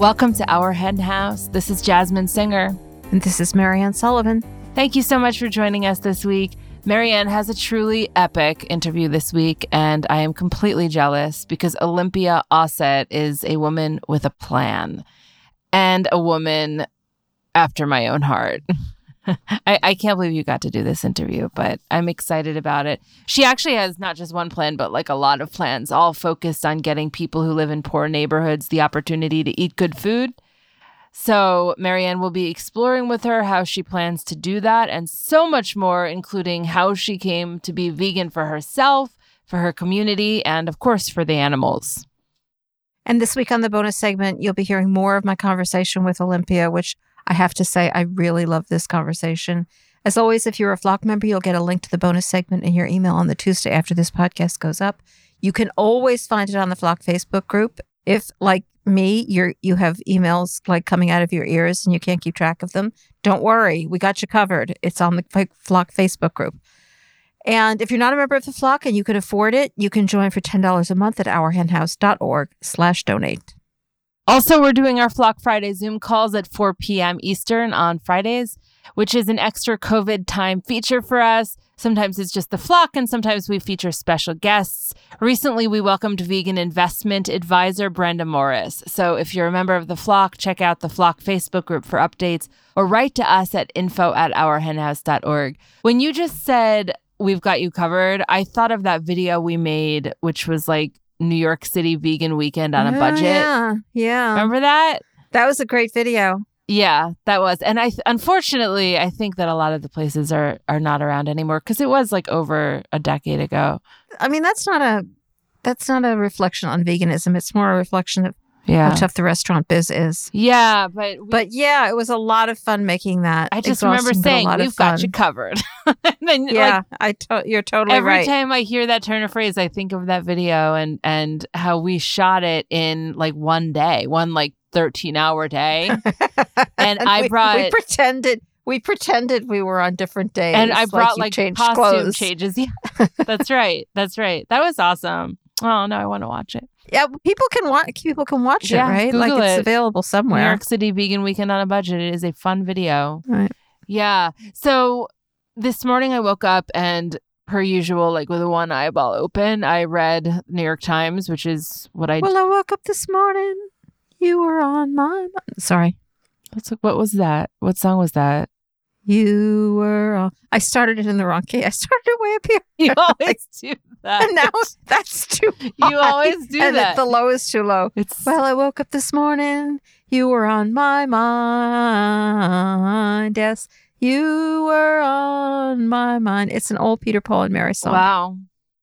Welcome to Our Hen House. This is Jasmine Singer. And this is Marianne Sullivan. Thank you so much for joining us this week. Marianne has a truly epic interview this week, and I am completely jealous because Olympia Auset is a woman with a plan and a woman after my own heart. I can't believe you got to do this interview, but I'm excited about it. She actually has not just one plan, but like a lot of plans, all focused on getting people who live in poor neighborhoods the opportunity to eat good food. So Marianne will be exploring with her how she plans to do that and so much more, including how she came to be vegan for herself, for her community, and of course, for the animals. And this week on the bonus segment, you'll be hearing more of my conversation with Olympia, which I have to say, I really love this conversation. As always, if you're a Flock member, you'll get a link to the bonus segment in your email on the Tuesday after this podcast goes up. You can always find it on the Flock Facebook group. If, like me, you have emails like coming out of your ears and you can't keep track of them, don't worry. We got you covered. It's on the Flock Facebook group. And if you're not a member of the Flock and you can afford it, you can join for $10 a month at ourhenhouse.org/donate. Also, we're doing our Flock Friday Zoom calls at 4 p.m. Eastern on Fridays, which is an extra COVID time feature for us. Sometimes it's just the Flock, and sometimes we feature special guests. Recently, we welcomed vegan investment advisor Brenda Morris. So if you're a member of the Flock, check out the Flock Facebook group for updates or write to us at info@ourhenhouse.org. When you just said, we've got you covered, I thought of that video we made, which was like, New York City vegan weekend on a budget. Yeah. Remember that? That was a great video. Yeah, that was. And unfortunately, I think that a lot of the places are not around anymore because it was like over a decade ago. I mean, that's not a reflection on veganism. It's more a reflection of how tough the restaurant biz is. Yeah, but yeah, it was a lot of fun making that. I just remember saying, we've got you covered. And then, yeah, like, you're totally right. Every time I hear that turn of phrase, I think of that video and how we shot it in like one 13-hour day. And I brought... We pretended we were on different days. And I brought like costume clothes. Changes. Yeah, That's right. That was awesome. Oh, no, I want to watch it. Yeah, people can watch it, right? Google like it's available somewhere. New York City vegan weekend on a budget. It is a fun video. Right. Yeah. So this morning I woke up and per usual, like with one eyeball open, I read New York Times, which is what I... Well, I woke up this morning. You were on my mind. Sorry. What was that? What song was that? You were on... I started it in the wrong key. I started it way up here. You always do that. And now that's too high. You always do and that. And the low is too low. Well, I woke up this morning. You were on my mind. Yes, you were on my mind. It's an old Peter, Paul and Mary song. Wow.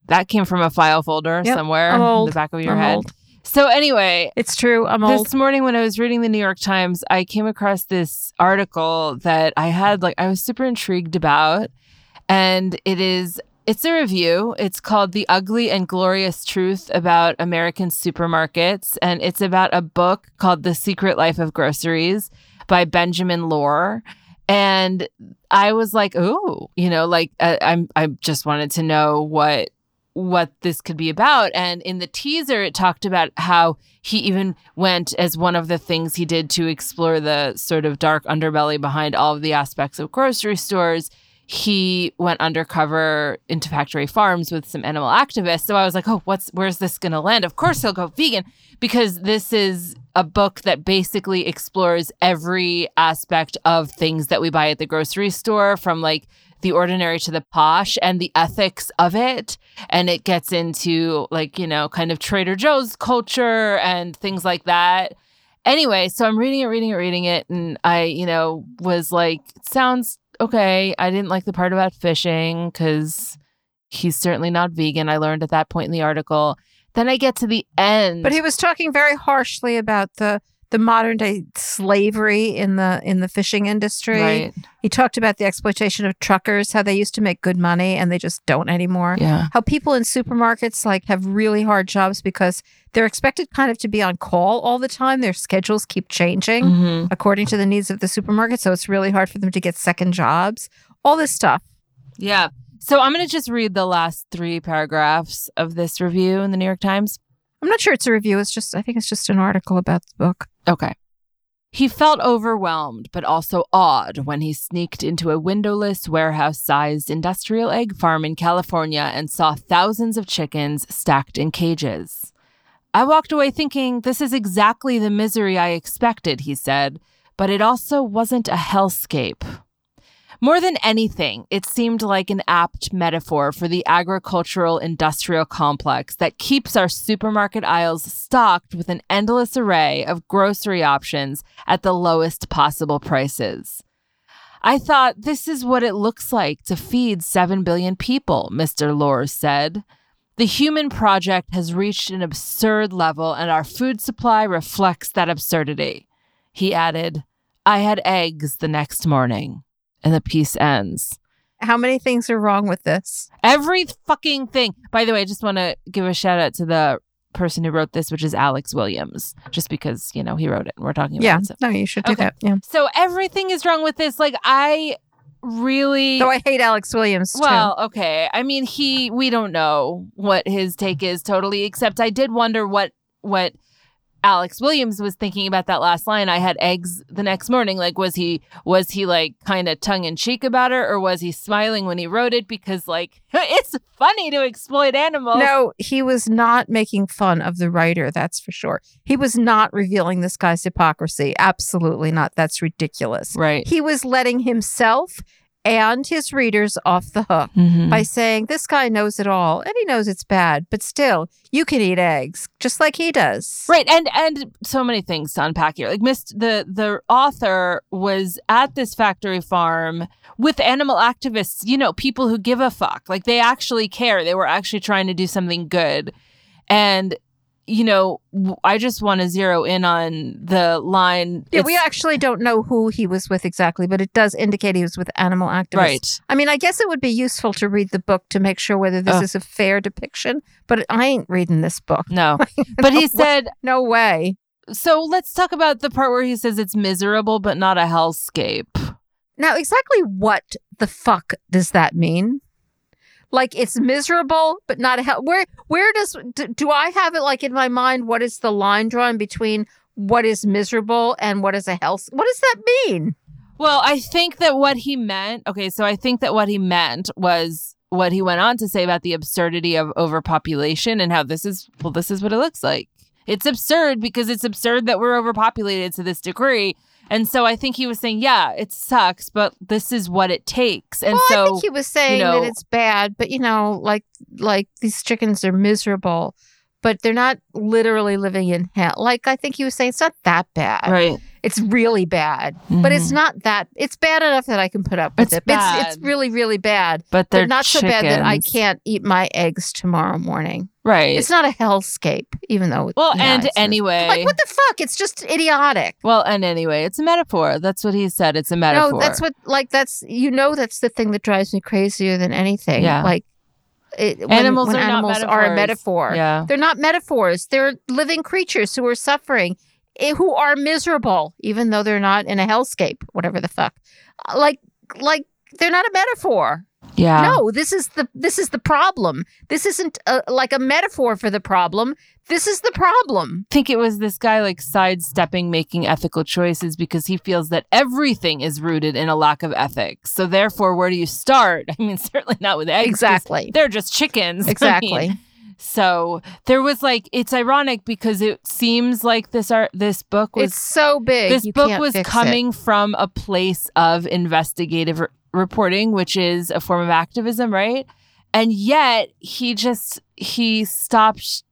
That came from a file folder somewhere in the back of your head. Old. So anyway, it's true. I'm old. This morning when I was reading the New York Times, I came across this article that I was super intrigued about. And it's a review. It's called The Ugly and Glorious Truth About American Supermarkets. And it's about a book called The Secret Life of Groceries by Benjamin Lohr. And I was like, ooh, I just wanted to know what this could be about. And in the teaser, it talked about how he even went as one of the things he did to explore the sort of dark underbelly behind all of the aspects of grocery stores. He went undercover into factory farms with some animal activists. So I was like, oh, where's this going to land? Of course he'll go vegan, because this is a book that basically explores every aspect of things that we buy at the grocery store, from like the ordinary to the posh, and the ethics of it. And it gets into kind of Trader Joe's culture and things like that. Anyway, so I'm reading it. And I, was like, it sounds okay. I didn't like the part about fishing because he's certainly not vegan. I learned at that point in the article. Then I get to the end. But he was talking very harshly about the modern day slavery in the fishing industry. Right. He talked about the exploitation of truckers, how they used to make good money and they just don't anymore. Yeah. How people in supermarkets have really hard jobs because they're expected kind of to be on call all the time. Their schedules keep changing according to the needs of the supermarket. So it's really hard for them to get second jobs, all this stuff. Yeah. So I'm going to just read the last three paragraphs of this review in the New York Times. I'm not sure it's a review. I think it's just an article about the book. Okay. He felt overwhelmed, but also awed when he sneaked into a windowless, warehouse-sized industrial egg farm in California and saw thousands of chickens stacked in cages. I walked away thinking, this is exactly the misery I expected, he said, but it also wasn't a hellscape. More than anything, it seemed like an apt metaphor for the agricultural-industrial complex that keeps our supermarket aisles stocked with an endless array of grocery options at the lowest possible prices. I thought, this is what it looks like to feed 7 billion people, Mr. Lohr said. The human project has reached an absurd level, and our food supply reflects that absurdity. He added, I had eggs the next morning. And the piece ends. How many things are wrong with this? Every fucking thing. By the way, I just want to give a shout out to the person who wrote this, which is Alex Williams, just because, you know, he wrote it and we're talking about it. So. No, you should do that. Yeah. So everything is wrong with this. Like, I really... Though I hate Alex Williams, too. Well, okay. I mean, we don't know what his take is totally, except I did wonder what Alex Williams was thinking about that last line. I had eggs the next morning. Like, was he like kind of tongue in cheek about her, or was he smiling when he wrote it? Because like, it's funny to exploit animals. No, he was not making fun of the writer. That's for sure. He was not revealing this guy's hypocrisy. Absolutely not. That's ridiculous. Right. He was letting himself and his readers off the hook by saying, this guy knows it all, and he knows it's bad, but still, you can eat eggs, just like he does. Right, and so many things to unpack here. Like, the author was at this factory farm with animal activists, you know, people who give a fuck. Like, they actually care. They were actually trying to do something good. And, you know, I just want to zero in on the line. Yeah, we actually don't know who he was with exactly, but it does indicate he was with animal activists. Right. I mean, I guess it would be useful to read the book to make sure whether this is a fair depiction, but I ain't reading this book. No. But he said... No way. So let's talk about the part where he says it's miserable, but not a hellscape. Now, exactly what the fuck does that mean? Like, it's miserable, but not a hell. Where does, do I have it like in my mind? What is the line drawn between what is miserable and what is a hell? What does that mean? Well, I think that what he meant. Okay, so I think that what he meant was what he went on to say about the absurdity of overpopulation and how this is what it looks like. It's absurd because it's absurd that we're overpopulated to this degree. And so I think he was saying, yeah, it sucks, but this is what it takes. And I think he was saying, you know, that it's bad, but, you know, like these chickens are miserable, but they're not literally living in hell. Like, I think he was saying it's not that bad. Right. It's really bad, but it's not that. It's bad enough that I can put up with it. Bad. It's really, really bad, but they're not chickens. So bad that I can't eat my eggs tomorrow morning. Right. It's not a hellscape, even though... Well, and anyway... Like, what the fuck? It's just idiotic. Well, and anyway, it's a metaphor. That's what he said. It's a metaphor. No, that's what... Like, that's... You know, that's the thing that drives me crazier than anything. Yeah. Like, animals are a metaphor. Yeah. They're not metaphors. They're living creatures who are suffering, who are miserable, even though they're not in a hellscape, whatever the fuck. Like they're not a metaphor. Yeah. No, this is the problem. This isn't like a metaphor for the problem. This is the problem. I think it was this guy like sidestepping making ethical choices because he feels that everything is rooted in a lack of ethics. So therefore, where do you start? I mean, certainly not with eggs. Exactly. They're just chickens. Exactly. I mean, so there was like, it's ironic because it seems like this book was... It's so big. This book was coming from a place of investigative reporting, which is a form of activism, right? And yet he stopped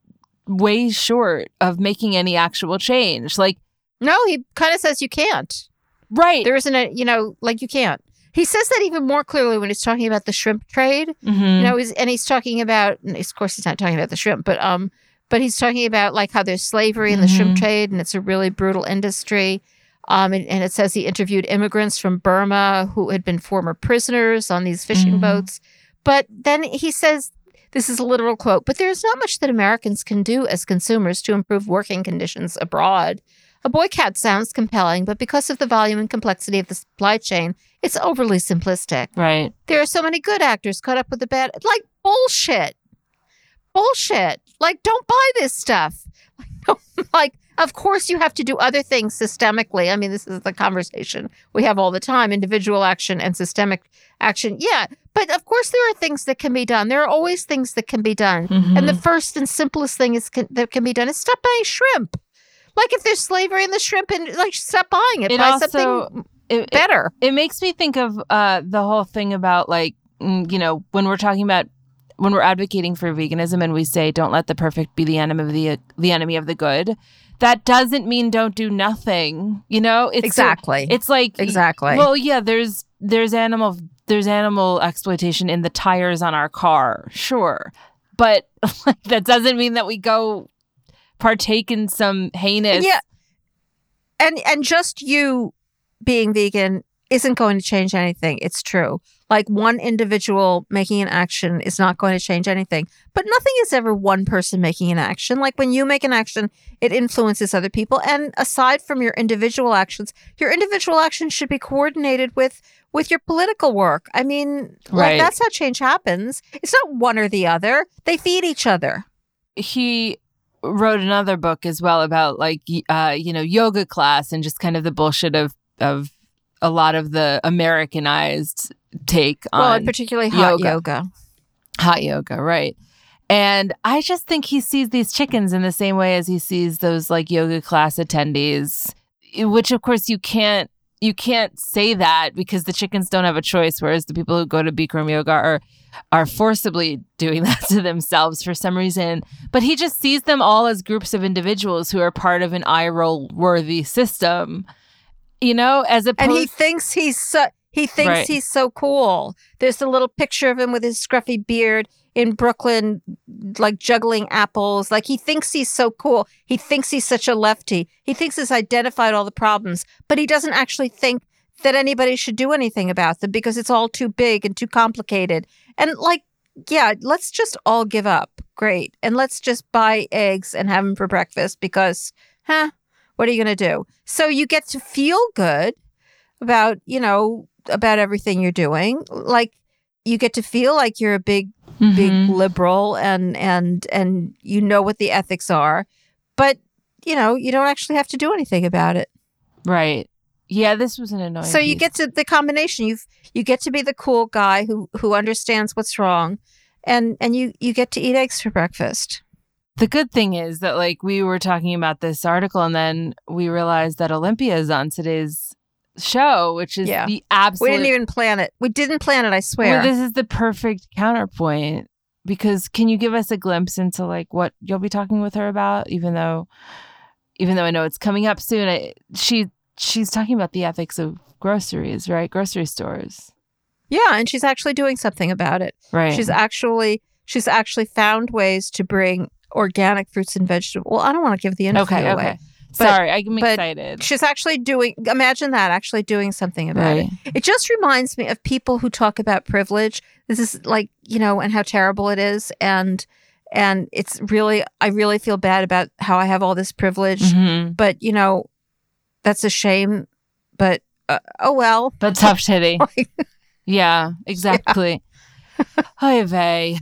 way short of making any actual change. Like, no, he kind of says you can't. Right. There isn't a, you know, like you can't. He says that even more clearly when he's talking about the shrimp trade. Mm-hmm. You know, he's talking about, of course, he's not talking about the shrimp, but he's talking about like how there's slavery in the shrimp trade, and it's a really brutal industry. And it says he interviewed immigrants from Burma who had been former prisoners on these fishing boats. But then he says, this is a literal quote, but there's not much that Americans can do as consumers to improve working conditions abroad. A boycott sounds compelling, but because of the volume and complexity of the supply chain, it's overly simplistic. Right. There are so many good actors caught up with the bad. Like, bullshit. Like, don't buy this stuff. Like, Of course, you have to do other things systemically. I mean, this is the conversation we have all the time, individual action and systemic action. Yeah, but of course, there are things that can be done. There are always things that can be done. Mm-hmm. And the first and simplest thing is that can be done is stop buying shrimp. Like if there's slavery in the shrimp, and like stop buying it. Buy something better. It makes me think of the whole thing about, like, you know, when we're talking about, when we're advocating for veganism and we say, don't let the perfect be the enemy of the good, that doesn't mean don't do nothing, you know? It's exactly. It's like, exactly. Well, yeah, there's animal exploitation in the tires on our car. Sure. But like, that doesn't mean that we go partake in some heinous. Yeah. And just you being vegan isn't going to change anything. It's true. Like one individual making an action is not going to change anything. But nothing is ever one person making an action. Like when you make an action, it influences other people. And aside from your individual actions should be coordinated with your political work. I mean, right. Like that's how change happens. It's not one or the other. They feed each other. He wrote another book as well about like, you know, yoga class and just kind of the bullshit of a lot of the Americanized take on and particularly hot yoga. Hot yoga, right. And I just think he sees these chickens in the same way as he sees those like yoga class attendees, which of course you can't say that because the chickens don't have a choice, whereas the people who go to Bikram yoga are forcibly doing that to themselves for some reason. But he just sees them all as groups of individuals who are part of an eye-roll worthy system. You know, as opposed, and he thinks he's so cool. There's the little picture of him with his scruffy beard in Brooklyn, like juggling apples. Like he thinks he's so cool. He thinks he's such a lefty. He thinks he's identified all the problems, but he doesn't actually think that anybody should do anything about them because it's all too big and too complicated. And like, yeah, let's just all give up. Great. And let's just buy eggs and have them for breakfast because, what are you going to do? So you get to feel good about, you know, about everything you're doing. Like you get to feel like you're a big liberal and you know what the ethics are, but you know, you don't actually have to do anything about it. Right. Yeah, this was an annoying piece. You get to the combination. You get to be the cool guy who understands what's wrong and you get to eat eggs for breakfast. The good thing is that, like, we were talking about this article and then we realized that Olympia is on today's show, which is the absolute... We didn't even plan it. We didn't plan it, I swear. Well, this is the perfect counterpoint because can you give us a glimpse into, like, what you'll be talking with her about? Even though I know it's coming up soon, she's talking about the ethics of groceries, right? Grocery stores. Yeah, and she's actually doing something about it. Right. She's actually found ways to bring... organic fruits and vegetables. Well, I don't want to give the interview away. Okay. Sorry, I'm excited. She's actually doing something about it. It just reminds me of people who talk about privilege. This is like, you know, and how terrible it is. And it's really, I really feel bad about how I have all this privilege. Mm-hmm. But, you know, that's a shame. But, oh well. But tough shitty. Yeah, exactly. Oy vey.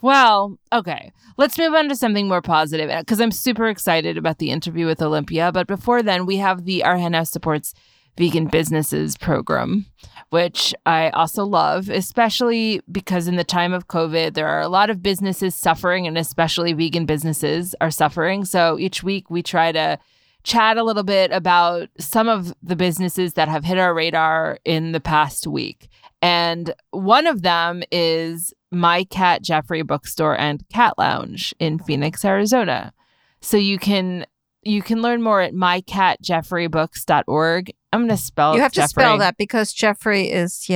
Well, okay. Let's move on to something more positive because I'm super excited about the interview with Olympia. But before then, we have the Our Hen House Supports Vegan Businesses program, which I also love, especially because in the time of COVID, there are a lot of businesses suffering and especially vegan businesses are suffering. So each week we try to chat a little bit about some of the businesses that have hit our radar in the past week. And one of them is My Cat Jeffrey Bookstore and Cat Lounge in Phoenix, Arizona. So you can learn more at mycatjeffreybooks.org. I'm going to spell Jeffrey. You have to spell that because Jeffrey is,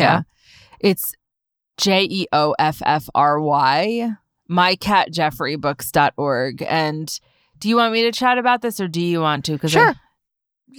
It's Jeffry, mycatjeffreybooks.org. And do you want me to chat about this or do you want to? Sure.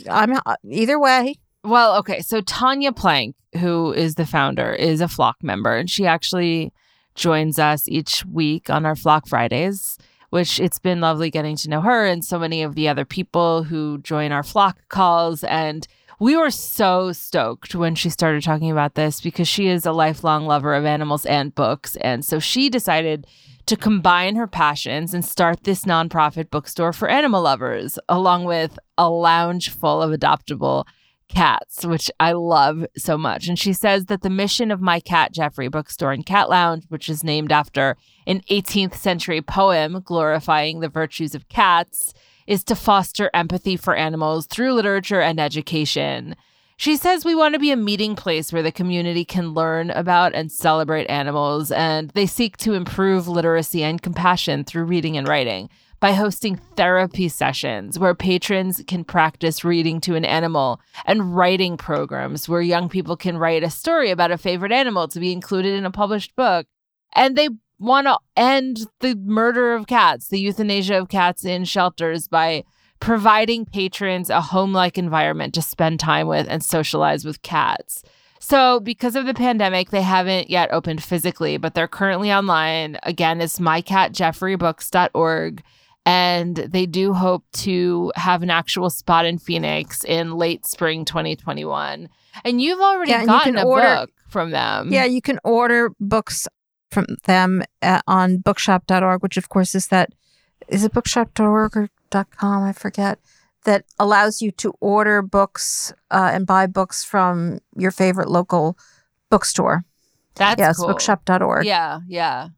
I'm either way. Well, okay. So Tanya Plank, who is the founder, is a Flock member and she actually joins us each week on our Flock Fridays, which it's been lovely getting to know her and so many of the other people who join our Flock calls. And we were so stoked when she started talking about this because she is a lifelong lover of animals and books. And so she decided to combine her passions and start this nonprofit bookstore for animal lovers, along with a lounge full of adoptable cats, which I love so much. And she says that the mission of My Cat Jeffrey Bookstore and Cat Lounge, which is named after an 18th century poem glorifying the virtues of cats, is to foster empathy for animals through literature and education. She says we want to be a meeting place where the community can learn about and celebrate animals, and they seek to improve literacy and compassion through reading and writing by hosting therapy sessions where patrons can practice reading to an animal and writing programs where young people can write a story about a favorite animal to be included in a published book. And they want to end the murder of cats, the euthanasia of cats in shelters, by providing patrons a home-like environment to spend time with and socialize with cats. So because of the pandemic, they haven't yet opened physically, but they're currently online. Again, it's mycatjeffreybooks.org. And they do hope to have an actual spot in Phoenix in late spring 2021. And you've already gotten a book from them. Yeah, you can order books from them on bookshop.org, which of course is that, is it bookshop.org or .com, I forget, that allows you to order books and buy books from your favorite local bookstore. That's cool. It's bookshop.org. Yeah, yeah.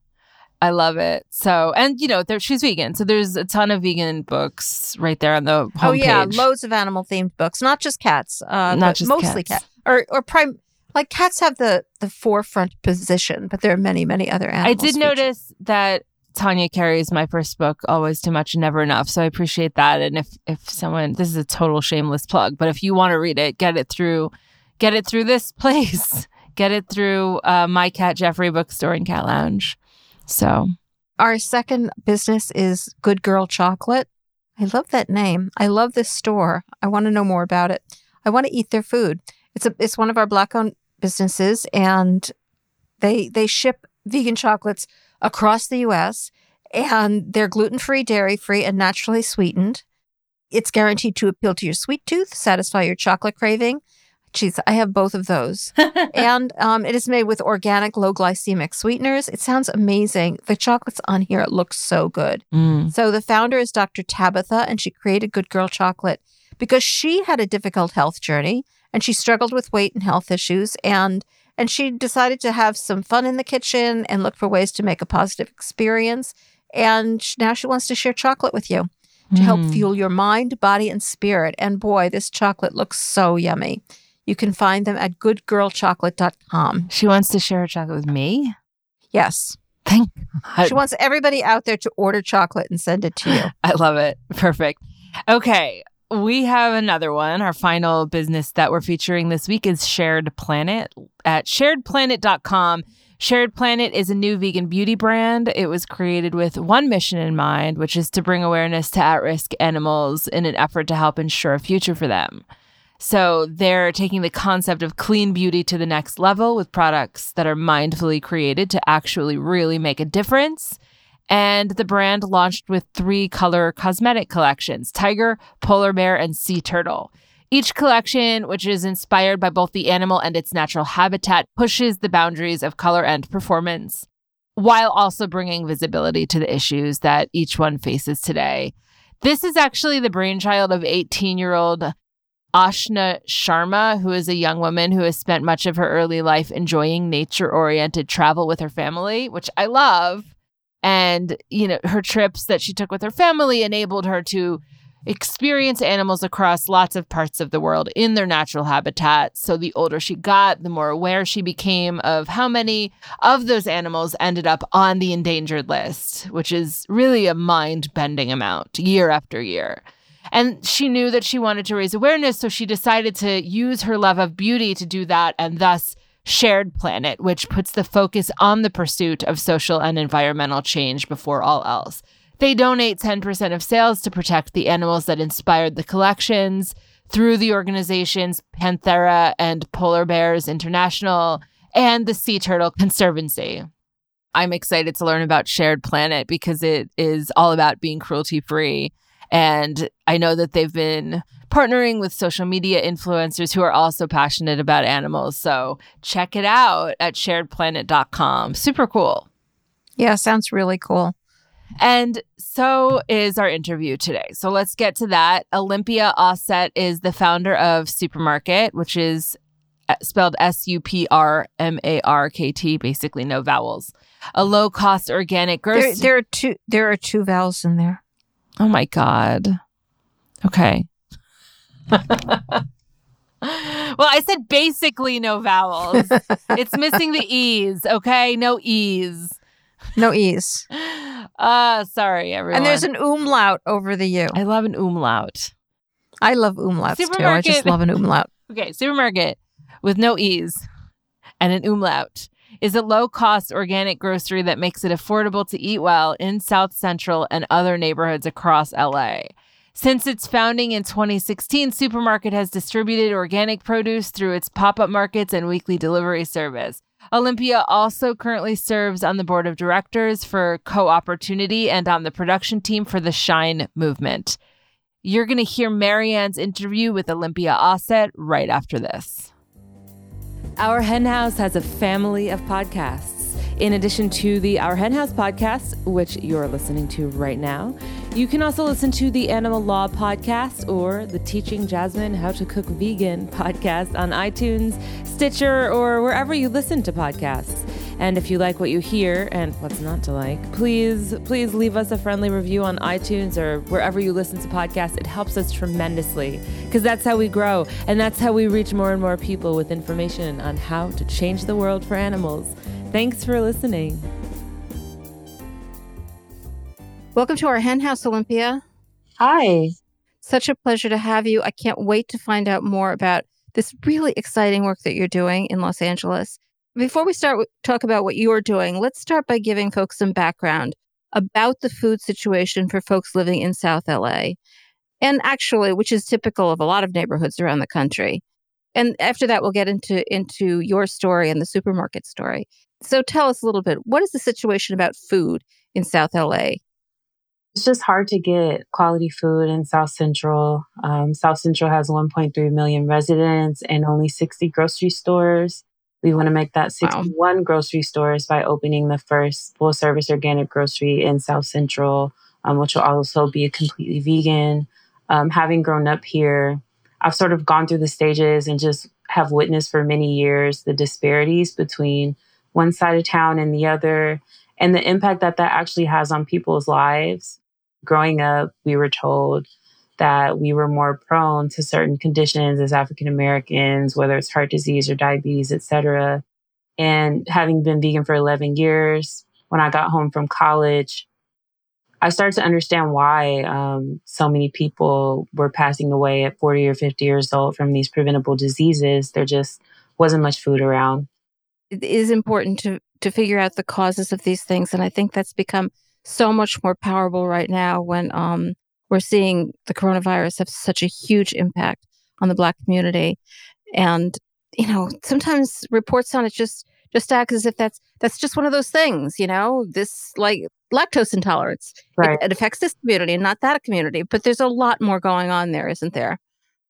I love it. So, and you know, she's vegan. So there's a ton of vegan books right there on the homepage. Oh yeah, loads of animal-themed books. Not just cats. Not just mostly cats. Like cats have the forefront position, but there are many, many other animals. I did notice that Tanya carries my first book, Always Too Much, Never Enough. So I appreciate that. And if someone, this is a total shameless plug, but if you want to read it, get it through this place. Get it through My Cat Jeffrey Bookstore and Cat Lounge. So our second business is Good Girl Chocolate. I love that name. I love this store. I want to know more about it. I want to eat their food. It's one of our Black-owned businesses, and they ship vegan chocolates across the U.S., and they're gluten-free, dairy-free, and naturally sweetened. It's guaranteed to appeal to your sweet tooth, satisfy your chocolate craving. Jeez, I have both of those. And it is made with organic, low-glycemic sweeteners. It sounds amazing. The chocolates on here look so good. Mm. So the founder is Dr. Tabitha, and she created Good Girl Chocolate because she had a difficult health journey, and she struggled with weight and health issues, and she decided to have some fun in the kitchen and look for ways to make a positive experience. And now she wants to share chocolate with you to help fuel your mind, body, and spirit. And boy, this chocolate looks so yummy. You can find them at goodgirlchocolate.com. She wants to share her chocolate with me? Yes. Thank God. She wants everybody out there to order chocolate and send it to you. I love it. Perfect. Okay. We have another one. Our final business that we're featuring this week is Shared Planet at sharedplanet.com. Shared Planet is a new vegan beauty brand. It was created with one mission in mind, which is to bring awareness to at-risk animals in an effort to help ensure a future for them. So they're taking the concept of clean beauty to the next level with products that are mindfully created to actually really make a difference. And the brand launched with 3-color cosmetic collections, Tiger, Polar Bear, and Sea Turtle. Each collection, which is inspired by both the animal and its natural habitat, pushes the boundaries of color and performance, while also bringing visibility to the issues that each one faces today. This is actually the brainchild of 18-year-old Ashna Sharma, who is a young woman who has spent much of her early life enjoying nature-oriented travel with her family, which I love. And, you know, her trips that she took with her family enabled her to experience animals across lots of parts of the world in their natural habitat. So the older she got, the more aware she became of how many of those animals ended up on the endangered list, which is really a mind-bending amount year after year. And she knew that she wanted to raise awareness, so she decided to use her love of beauty to do that, and thus Shared Planet, which puts the focus on the pursuit of social and environmental change before all else. They donate 10% of sales to protect the animals that inspired the collections through the organizations Panthera and Polar Bears International and the Sea Turtle Conservancy. I'm excited to learn about Shared Planet because it is all about being cruelty-free. And I know that they've been partnering with social media influencers who are also passionate about animals. So check it out at sharedplanet.com. Super cool. Yeah, sounds really cool. And so is our interview today. So let's get to that. Olympia Auset is the founder of Supermarket, which is spelled Supermarket, basically no vowels. A low-cost organic grocery. There are two vowels in there. Oh my God. Okay. Well, I said basically no vowels. It's missing the E's, okay? No E's. No E's. Sorry, everyone. And there's an umlaut over the U. I love an umlaut. I love umlauts, too. I just love an umlaut. Okay, Supermarket with no E's and an umlaut is a low-cost organic grocery that makes it affordable to eat well in South Central and other neighborhoods across LA. Since its founding in 2016, Supermarket has distributed organic produce through its pop-up markets and weekly delivery service. Olympia also currently serves on the board of directors for Co-Opportunity and on the production team for the Shine Movement. You're going to hear Marianne's interview with Olympia Auset right after this. Our Henhouse has a family of podcasts. In addition to the Our Henhouse podcast, which you're listening to right now, you can also listen to the Animal Law podcast or the Teaching Jasmine How to Cook Vegan podcast on iTunes, Stitcher, or wherever you listen to podcasts. And if you like what you hear and what's not to like, please leave us a friendly review on iTunes or wherever you listen to podcasts. It helps us tremendously because that's how we grow and that's how we reach more and more people with information on how to change the world for animals. Thanks for listening. Welcome to our Henhouse, Olympia. Hi. Such a pleasure to have you. I can't wait to find out more about this really exciting work that you're doing in Los Angeles. Before we talk about what you're doing, let's start by giving folks some background about the food situation for folks living in South LA, and actually, which is typical of a lot of neighborhoods around the country. And after that, we'll get into your story and the Supermarket story. So tell us a little bit, what is the situation about food in South LA? It's just hard to get quality food in South Central. South Central has 1.3 million residents and only 60 grocery stores. We want to make that 61 grocery stores by opening the first full-service organic grocery in South Central, which will also be completely vegan. Having grown up here, I've sort of gone through the stages and just have witnessed for many years the disparities between one side of town and the other and the impact that actually has on people's lives. Growing up, we were told that we were more prone to certain conditions as African Americans, whether it's heart disease or diabetes, et cetera. And having been vegan for 11 years, when I got home from college, I started to understand why so many people were passing away at 40 or 50 years old from these preventable diseases. There just wasn't much food around. It is important to figure out the causes of these things. And I think that's become so much more powerful right now when we're seeing the coronavirus have such a huge impact on the Black community. And, you know, sometimes reports on it just act as if that's just one of those things, you know, this like lactose intolerance. Right. It affects this community and not that community. But there's a lot more going on there, isn't there?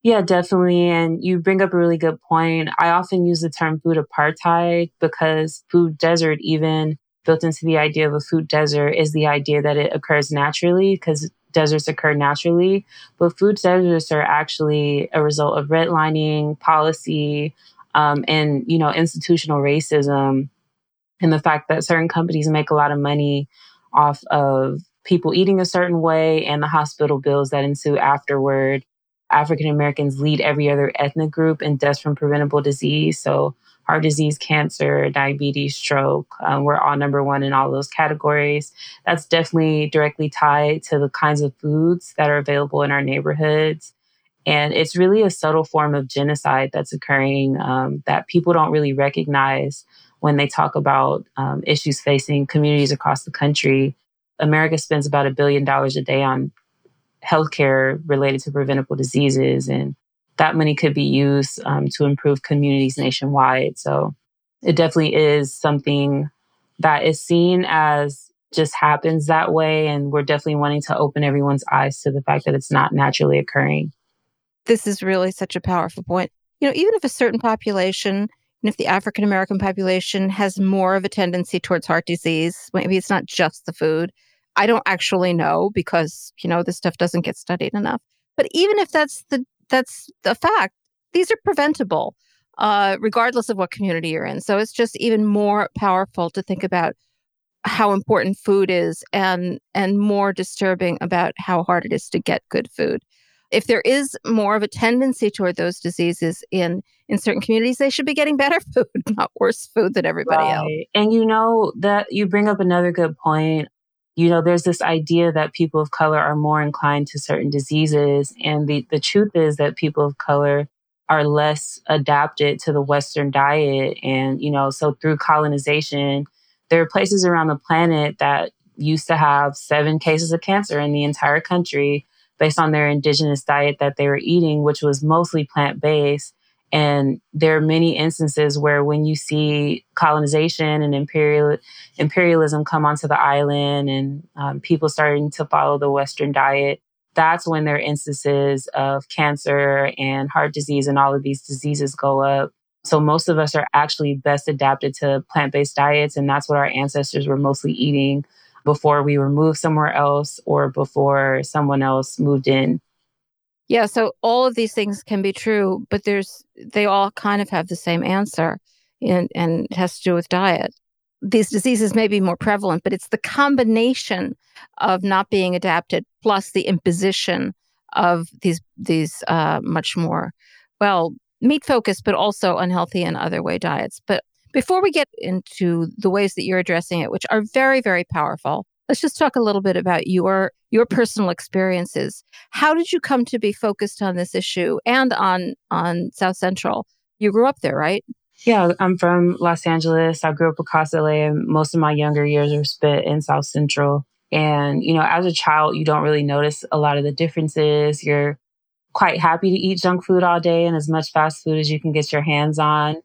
Yeah, definitely. And you bring up a really good point. I often use the term food apartheid because food desert, even built into the idea of a food desert, is the idea that it occurs naturally because deserts occur naturally, but food deserts are actually a result of redlining, policy, and institutional racism, and the fact that certain companies make a lot of money off of people eating a certain way and the hospital bills that ensue afterward. African Americans lead every other ethnic group in deaths from preventable disease, so heart disease, cancer, diabetes, stroke. We're all number one in all those categories. That's definitely directly tied to the kinds of foods that are available in our neighborhoods. And it's really a subtle form of genocide that's occurring that people don't really recognize when they talk about issues facing communities across the country. America spends about $1 billion a day on healthcare related to preventable diseases, and that money could be used to improve communities nationwide. So it definitely is something that is seen as just happens that way. And we're definitely wanting to open everyone's eyes to the fact that it's not naturally occurring. This is really such a powerful point. You know, even if a certain population And if the African-American population has more of a tendency towards heart disease, maybe it's not just the food. I don't actually know because, you know, this stuff doesn't get studied enough. But even if that's the fact, these are preventable, regardless of what community you're in. So it's just even more powerful to think about how important food is and more disturbing about how hard it is to get good food. If there is more of a tendency toward those diseases in certain communities, they should be getting better food, not worse food than everybody else. And you know, that you bring up another good point. You know, there's this idea that people of color are more inclined to certain diseases. And the truth is that people of color are less adapted to the Western diet. And, you know, so through colonization, there are places around the planet that used to have 7 cases of cancer in the entire country based on their indigenous diet that they were eating, which was mostly plant-based. And there are many instances where when you see colonization and imperialism come onto the island and people starting to follow the Western diet, that's when there are instances of cancer and heart disease and all of these diseases go up. So most of us are actually best adapted to plant-based diets, and that's what our ancestors were mostly eating before we were moved somewhere else or before someone else moved in. Yeah, so all of these things can be true, but they all kind of have the same answer, and it has to do with diet. These diseases may be more prevalent, but it's the combination of not being adapted plus the imposition of these much more, well, meat-focused, but also unhealthy and other way diets. But before we get into the ways that you're addressing it, which are very, very powerful, let's just talk a little bit about your personal experiences. How did you come to be focused on this issue and on South Central? You grew up there, right? Yeah, I'm from Los Angeles. I grew up across LA, and most of my younger years were spent in South Central. And, you know, as a child, you don't really notice a lot of the differences. You're quite happy to eat junk food all day and as much fast food as you can get your hands on.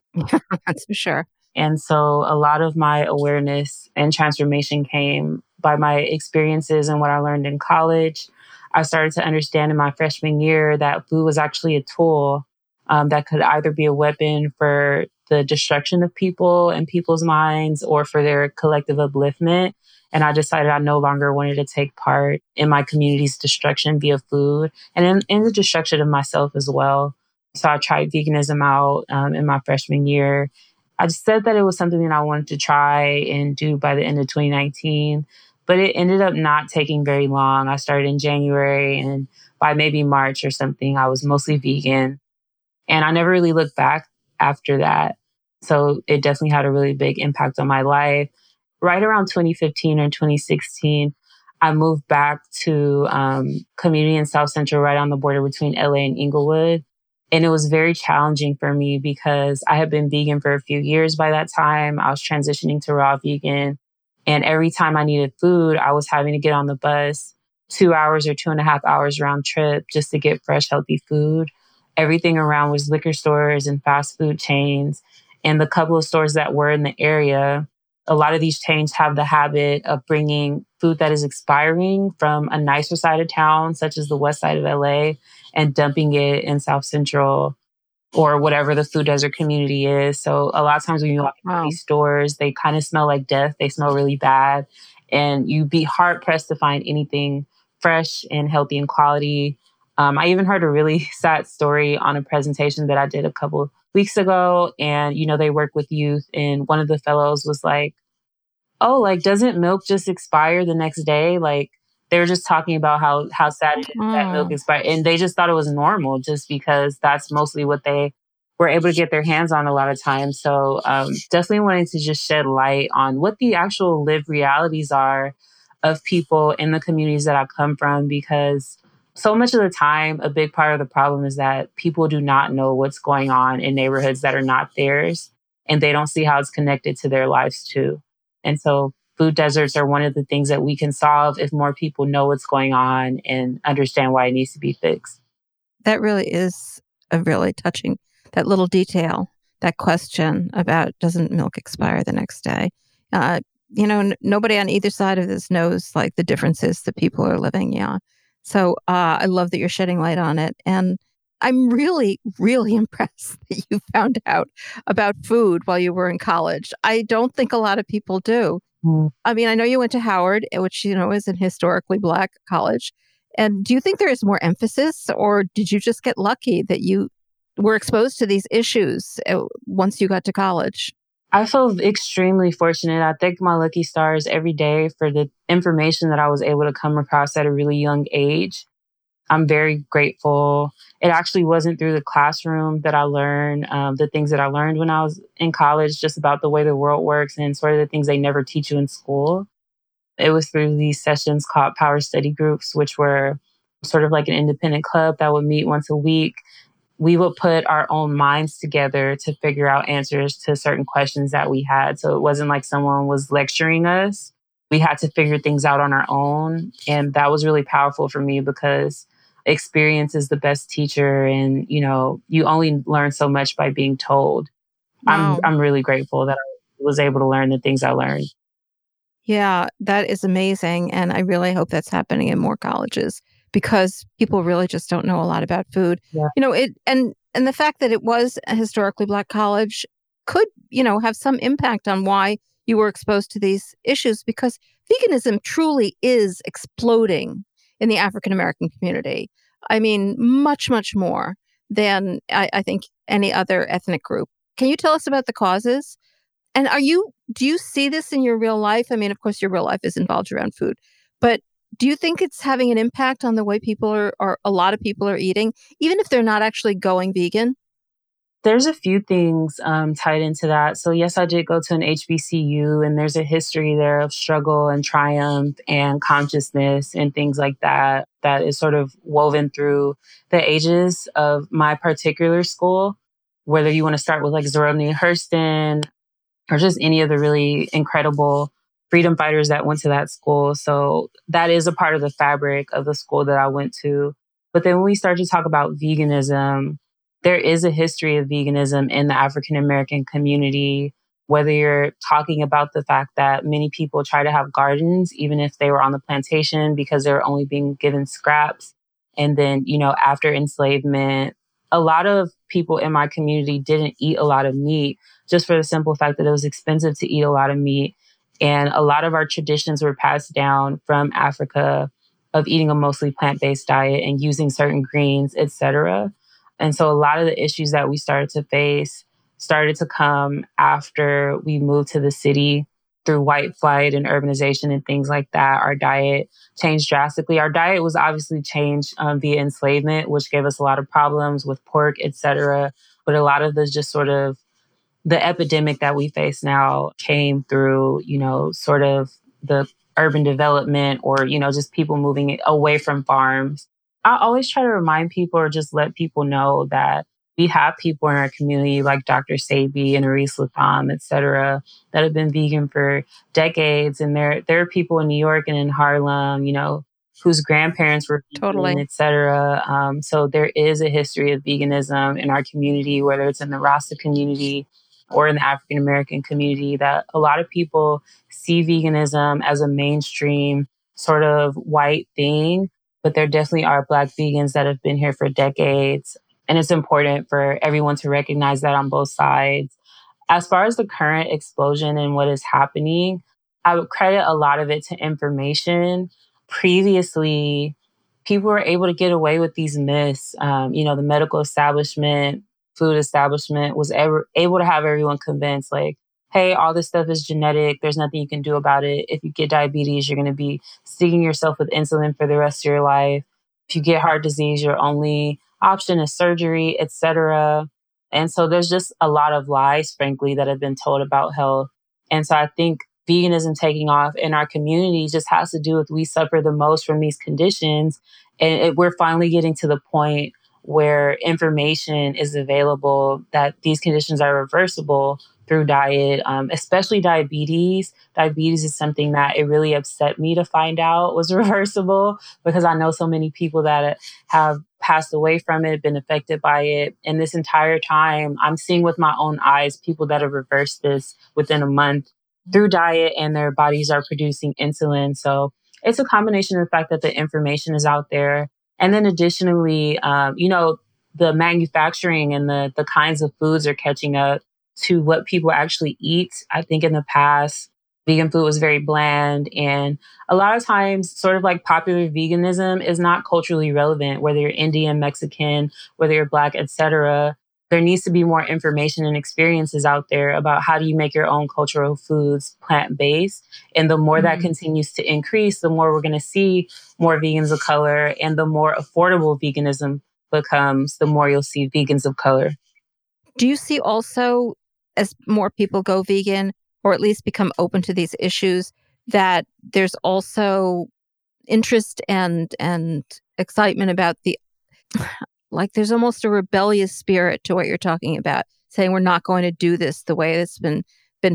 That's for sure. And so a lot of my awareness and transformation came by my experiences and what I learned in college. I started to understand in my freshman year that food was actually a tool that could either be a weapon for the destruction of people and people's minds or for their collective upliftment. And I decided I no longer wanted to take part in my community's destruction via food and in the destruction of myself as well. So I tried veganism out in my freshman year. I said that it was something that I wanted to try and do by the end of 2019, but it ended up not taking very long. I started in January, and by maybe March or something, I was mostly vegan. And I never really looked back after that. So it definitely had a really big impact on my life. Right around 2015 or 2016, I moved back to community in South Central right on the border between LA and Inglewood. And it was very challenging for me because I had been vegan for a few years by that time. I was transitioning to raw vegan. And every time I needed food, I was having to get on the bus 2 hours or 2.5 hours round trip just to get fresh, healthy food. Everything around was liquor stores and fast food chains. And the couple of stores that were in the area, a lot of these chains have the habit of bringing food that is expiring from a nicer side of town, such as the west side of LA, and dumping it in South Central or whatever the food desert community is. So a lot of times when you walk into these stores, they kind of smell like death. They smell really bad. And you'd be hard-pressed to find anything fresh and healthy and quality. I even heard a really sad story on a presentation that I did a couple weeks ago. And, you know, they work with youth. And one of the fellows was like, oh, like, doesn't milk just expire the next day? Like, they were just talking about how sad it is that milk expired. And they just thought it was normal just because that's mostly what they were able to get their hands on a lot of times. So definitely wanting to just shed light on what the actual lived realities are of people in the communities that I come from, because so much of the time, a big part of the problem is that people do not know what's going on in neighborhoods that are not theirs, and they don't see how it's connected to their lives too. And so food deserts are one of the things that we can solve if more people know what's going on and understand why it needs to be fixed. That really is a really touching, that little detail, that question about doesn't milk expire the next day? You know, nobody on either side of this knows like the differences that people are living. Yeah. So I love that you're shedding light on it. And I'm really, really impressed that you found out about food while you were in college. I don't think a lot of people do. I mean, I know you went to Howard, which, you know, is an historically Black college. And do you think there is more emphasis, or did you just get lucky that you were exposed to these issues once you got to college? I feel extremely fortunate. I thank my lucky stars every day for the information that I was able to come across at a really young age. I'm very grateful. It actually wasn't through the classroom that I learned the things that I learned when I was in college, just about the way the world works and sort of the things they never teach you in school. It was through these sessions called Power Study Groups, which were sort of like an independent club that would meet once a week. We would put our own minds together to figure out answers to certain questions that we had. So it wasn't like someone was lecturing us. We had to figure things out on our own. And that was really powerful for me because experience is the best teacher. And, you know, you only learn so much by being told. Wow. I'm really grateful that I was able to learn the things I learned. Yeah, that is amazing. And I really hope that's happening in more colleges, because people really just don't know a lot about food. Yeah. You know, it and the fact that it was a historically Black college could, you know, have some impact on why you were exposed to these issues, because veganism truly is exploding in the African-American community. I mean, much, much more than I think any other ethnic group. Can you tell us about the causes? And do you see this in your real life? I mean, of course, your real life is involved around food, but do you think it's having an impact on the way people are, or a lot of people are eating, even if they're not actually going vegan? There's a few things tied into that. So yes, I did go to an HBCU, and there's a history there of struggle and triumph and consciousness and things like that, that is sort of woven through the ages of my particular school, whether you want to start with like Zora Neale Hurston or just any of the really incredible freedom fighters that went to that school. So that is a part of the fabric of the school that I went to. But then when we start to talk about veganism, there is a history of veganism in the African-American community, whether you're talking about the fact that many people try to have gardens, even if they were on the plantation, because they were only being given scraps. And then, you know, after enslavement, a lot of people in my community didn't eat a lot of meat just for the simple fact that it was expensive to eat a lot of meat. And a lot of our traditions were passed down from Africa of eating a mostly plant-based diet and using certain greens, et cetera. And so a lot of the issues that we started to face started to come after we moved to the city through white flight and urbanization and things like that. Our diet changed drastically. Our diet was obviously changed via enslavement, which gave us a lot of problems with pork, et cetera. But a lot of this just sort of the epidemic that we face now came through, you know, sort of the urban development or, you know, just people moving away from farms. I always try to remind people or just let people know that we have people in our community like Dr. Sebi and Aris Latham, et cetera, that have been vegan for decades. And there are people in New York and in Harlem, you know, whose grandparents were vegan, et cetera. So there is a history of veganism in our community, whether it's in the Rasta community or in the African-American community, that a lot of people see veganism as a mainstream sort of white thing, but there definitely are Black vegans that have been here for decades. And it's important for everyone to recognize that on both sides. As far as the current explosion and what is happening, I would credit a lot of it to information. Previously, people were able to get away with these myths. You know, the medical establishment, food establishment was able to have everyone convinced, like, hey, all this stuff is genetic. There's nothing you can do about it. If you get diabetes, you're going to be sticking yourself with insulin for the rest of your life. If you get heart disease, your only option is surgery, et cetera. And so there's just a lot of lies, frankly, that have been told about health. And so I think veganism taking off in our community just has to do with we suffer the most from these conditions. And we're finally getting to the point where information is available that these conditions are reversible through diet, especially diabetes. Diabetes is something that it really upset me to find out was reversible, because I know so many people that have passed away from it, been affected by it. And this entire time, I'm seeing with my own eyes people that have reversed this within a month through diet, and their bodies are producing insulin. So it's a combination of the fact that the information is out there. And then additionally, you know, the manufacturing and the kinds of foods are catching up to what people actually eat. I think in the past, vegan food was very bland. And a lot of times, sort of like popular veganism is not culturally relevant, whether you're Indian, Mexican, whether you're Black, etc. There needs to be more information and experiences out there about how do you make your own cultural foods plant-based. And the more that continues to increase, the more we're going to see more vegans of color, and the more affordable veganism becomes, the more you'll see vegans of color. Do you see also, as more people go vegan, or at least become open to these issues, that there's also interest and excitement about the... Like there's almost a rebellious spirit to what you're talking about, saying we're not going to do this the way it's been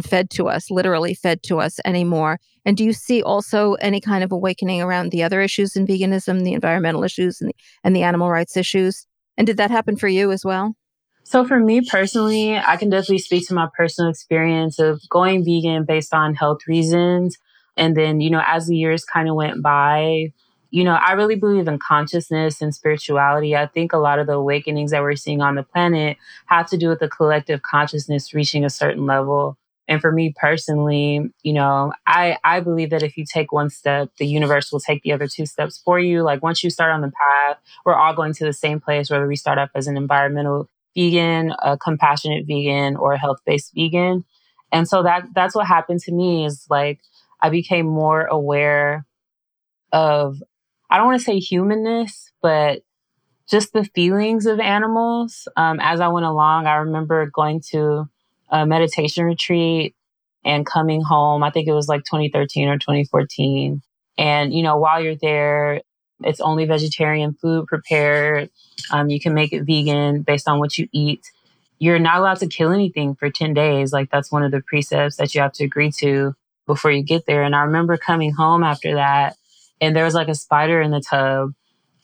fed to us, literally fed to us anymore. And do you see also any kind of awakening around the other issues in veganism, the environmental issues and the animal rights issues? And did that happen for you as well? So for me personally, I can definitely speak to my personal experience of going vegan based on health reasons. And then, as the years kind of went by, I really believe in consciousness and spirituality. I think a lot of the awakenings that we're seeing on the planet have to do with the collective consciousness reaching a certain level. And for me personally, I believe that if you take one step, the universe will take the other two steps for you. Like once you start on the path, we're all going to the same place, whether we start up as an environmental vegan, a compassionate vegan, or a health-based vegan. And so that's what happened to me is like, I became more aware of, I don't want to say humanness, but just the feelings of animals. As I went along, I remember going to a meditation retreat and coming home. I think it was like 2013 or 2014. And, while you're there, it's only vegetarian food prepared. You can make it vegan based on what you eat. You're not allowed to kill anything for 10 days. Like that's one of the precepts that you have to agree to before you get there. And I remember coming home after that, and there was like a spider in the tub.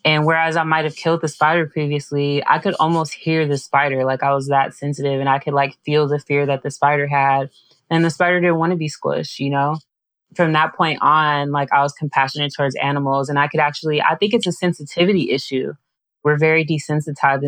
And whereas I might have killed the spider previously, I could almost hear the spider. Like I was that sensitive, and I could like feel the fear that the spider had. And the spider didn't want to be squished, From that point on, like I was compassionate towards animals. And I could actually, I think it's a sensitivity issue. We're very desensitized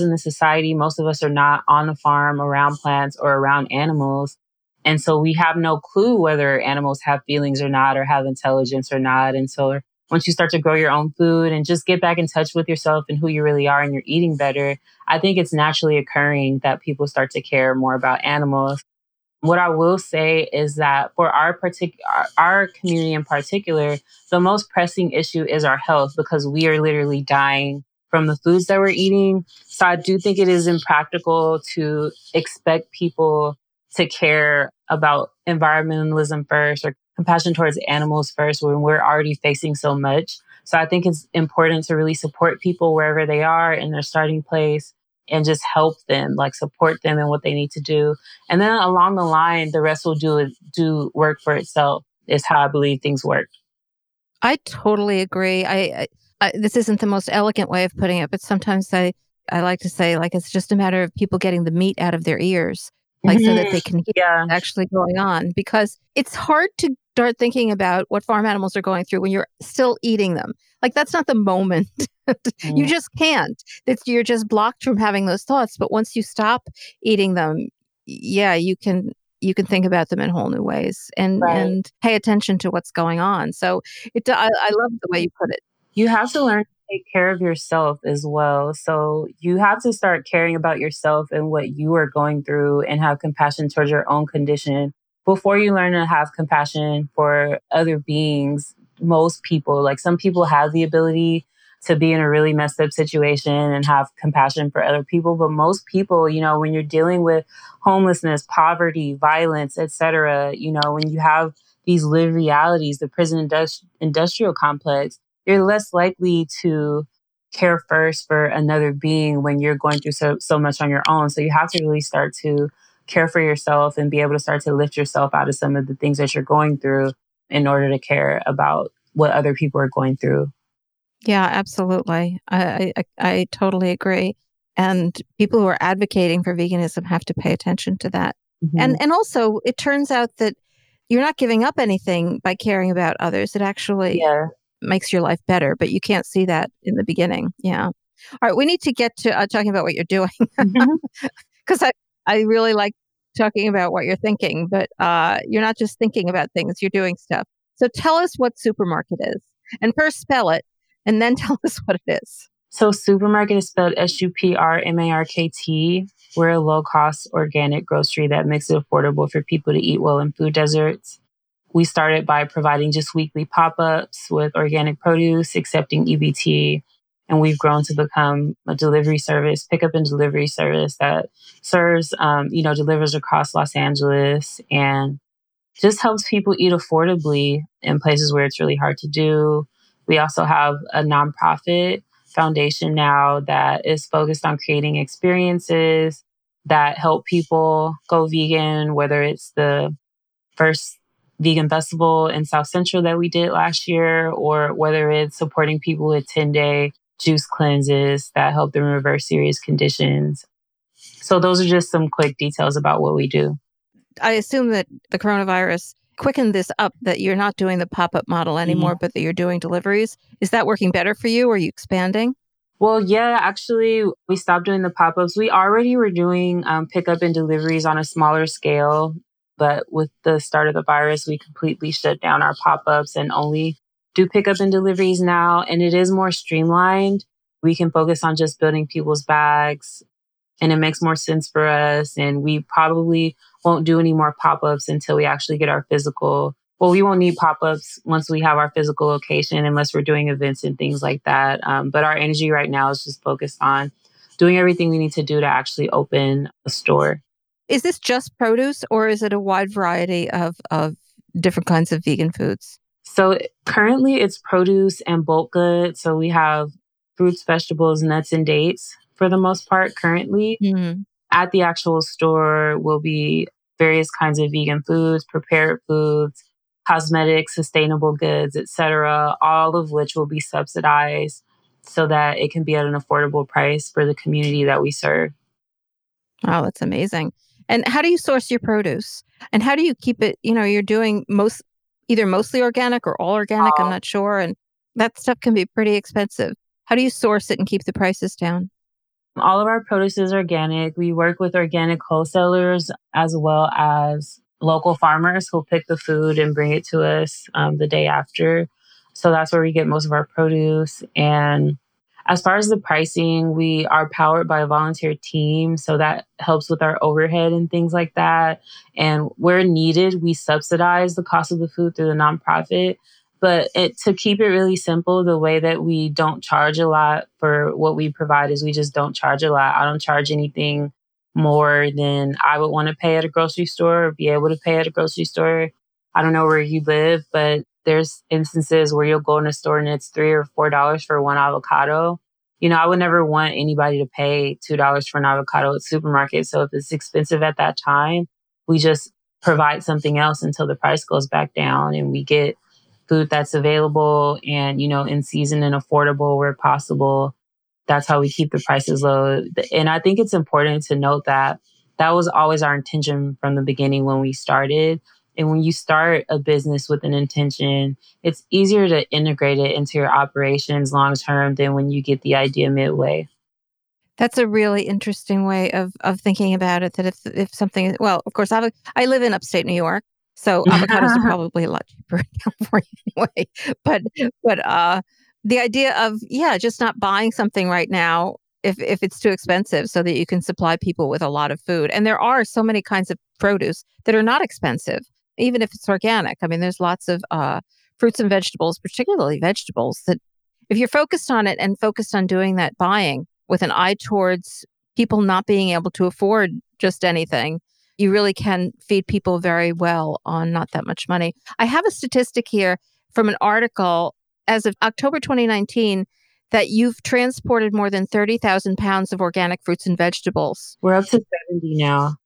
in the society. Most of us are not on the farm, around plants, or around animals. And so we have no clue whether animals have feelings or not, or have intelligence or not. And so once you start to grow your own food and just get back in touch with yourself and who you really are, and you're eating better, I think it's naturally occurring that people start to care more about animals. What I will say is that for our community in particular, the most pressing issue is our health, because we are literally dying from the foods that we're eating. So I do think it is impractical to expect people to care about environmentalism first or compassion towards animals first when we're already facing so much. So I think it's important to really support people wherever they are in their starting place and just help them, like support them in what they need to do. And then along the line, the rest will do work for itself, is how I believe things work. I totally agree. I this isn't the most elegant way of putting it, but sometimes I like to say like it's just a matter of people getting the meat out of their ears. Like so that they can hear what's actually going on, because it's hard to start thinking about what farm animals are going through when you're still eating them. Like that's not the moment. You just can't. You're just blocked from having those thoughts. But once you stop eating them, you can think about them in whole new ways and pay attention to what's going on. So I love the way you put it. You have to learn to take care of yourself as well. So you have to start caring about yourself and what you are going through, and have compassion towards your own condition before you learn to have compassion for other beings. Most people, like some people have the ability to be in a really messed up situation and have compassion for other people. But most people, when you're dealing with homelessness, poverty, violence, etc., when you have these lived realities, the prison industrial complex, you're less likely to care first for another being when you're going through so much on your own. So you have to really start to care for yourself and be able to start to lift yourself out of some of the things that you're going through in order to care about what other people are going through. Yeah, absolutely. I totally agree. And people who are advocating for veganism have to pay attention to that. Mm-hmm. And also, it turns out that you're not giving up anything by caring about others. It actually... makes your life better, but you can't see that in the beginning. Yeah. All right, we need to get to talking about what you're doing, because I really like talking about what you're thinking, but you're not just thinking about things, you're doing stuff. So tell us what Supermarket is, and first spell it, and then tell us what it is. So Supermarket is spelled SUPRMARKT. We're a low-cost organic grocery that makes it affordable for people to eat well in food deserts. We started by providing just weekly pop-ups with organic produce, accepting EBT, and we've grown to become a delivery service, pickup and delivery service that serves, delivers across Los Angeles and just helps people eat affordably in places where it's really hard to do. We also have a nonprofit foundation now that is focused on creating experiences that help people go vegan, whether it's the first vegan festival in South Central that we did last year, or whether it's supporting people with 10-day juice cleanses that help them reverse serious conditions. So those are just some quick details about what we do. I assume that the coronavirus quickened this up, that you're not doing the pop-up model anymore, but that you're doing deliveries. Is that working better for you? Are you expanding? Well, yeah, actually, we stopped doing the pop-ups. We already were doing pickup and deliveries on a smaller scale, but with the start of the virus, we completely shut down our pop-ups and only do pickup and deliveries now, and it is more streamlined. We can focus on just building people's bags, and it makes more sense for us. And we probably won't do any more pop-ups until we actually get our physical. Well, we won't need pop-ups once we have our physical location, unless we're doing events and things like that. But our energy right now is just focused on doing everything we need to do to actually open a store. Is this just produce, or is it a wide variety of different kinds of vegan foods? So currently it's produce and bulk goods. So we have fruits, vegetables, nuts, and dates for the most part currently. Mm-hmm. At the actual store will be various kinds of vegan foods, prepared foods, cosmetics, sustainable goods, etc., all of which will be subsidized so that it can be at an affordable price for the community that we serve. Wow, that's amazing. And how do you source your produce? And how do you keep it, you're doing mostly organic or all organic, I'm not sure. And that stuff can be pretty expensive. How do you source it and keep the prices down? All of our produce is organic. We work with organic wholesalers as well as local farmers who pick the food and bring it to us the day after. So that's where we get most of our produce. And as far as the pricing, we are powered by a volunteer team, so that helps with our overhead and things like that. And where needed, we subsidize the cost of the food through the nonprofit. But to keep it really simple, the way that we don't charge a lot for what we provide is we just don't charge a lot. I don't charge anything more than I would want to pay at a grocery store or be able to pay at a grocery store. I don't know where you live, but there's instances where you'll go in a store and it's $3 or $4 for one avocado. I would never want anybody to pay $2 for an avocado at Supermarket. So if it's expensive at that time, we just provide something else until the price goes back down, and we get food that's available and, in season and affordable where possible. That's how we keep the prices low. And I think it's important to note that that was always our intention from the beginning when we started. And when you start a business with an intention, it's easier to integrate it into your operations long-term than when you get the idea midway. That's a really interesting way of thinking about it, that if something, well, of course, I live in upstate New York, so avocados are probably a lot cheaper in California anyway. But the idea of, just not buying something right now if it's too expensive, so that you can supply people with a lot of food. And there are so many kinds of produce that are not expensive, even if it's organic. I mean, there's lots of fruits and vegetables, particularly vegetables, that if you're focused on it and focused on doing that buying with an eye towards people not being able to afford just anything, you really can feed people very well on not that much money. I have a statistic here from an article as of October 2019 that you've transported more than 30,000 pounds of organic fruits and vegetables. We're up to 70 now.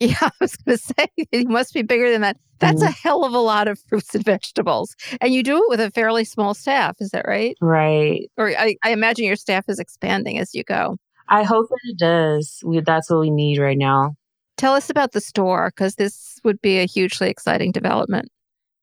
Yeah, I was going to say, it must be bigger than that. That's a hell of a lot of fruits and vegetables. And you do it with a fairly small staff. Is that right? Right. Or I imagine your staff is expanding as you go. I hope that it does. That's what we need right now. Tell us about the store, because this would be a hugely exciting development.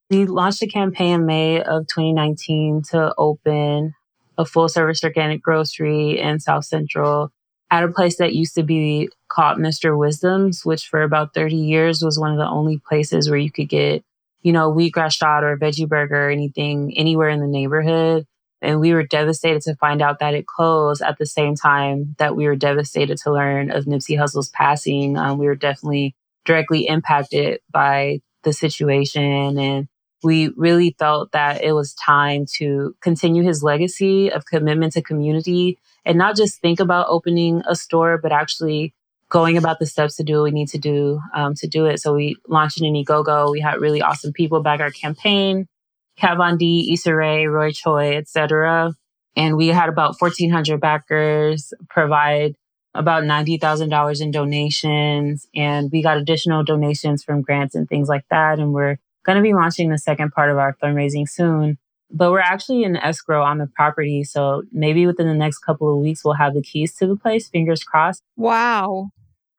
We launched a campaign in May of 2019 to open a full-service organic grocery in South Central at a place that used to be called Mr. Wisdom's, which for about 30 years was one of the only places where you could get, you know, wheatgrass shot or a veggie burger or anything anywhere in the neighborhood. And we were devastated to find out that it closed at the same time that we were devastated to learn of Nipsey Hussle's passing. We were definitely directly impacted by the situation. And we really felt that it was time to continue his legacy of commitment to community and not just think about opening a store, but actually going about the steps to do what we need to do it. So we launched an Indiegogo. We had really awesome people back our campaign. Kat Von D, Issa Rae, Roy Choi, etc. And we had about 1,400 backers provide about $90,000 in donations. And we got additional donations from grants and things like that. And we're going to be launching the second part of our fundraising soon. But we're actually in escrow on the property. So maybe within the next couple of weeks, we'll have the keys to the place, fingers crossed. Wow.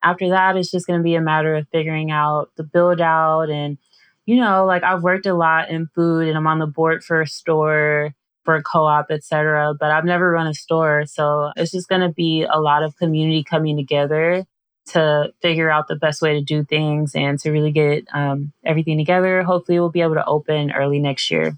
After that, it's just going to be a matter of figuring out the build out and, you know, like I've worked a lot in food and I'm on the board for a store, for a co-op, et cetera, but I've never run a store. So it's just going to be a lot of community coming together to figure out the best way to do things and to really get everything together. Hopefully we'll be able to open early next year.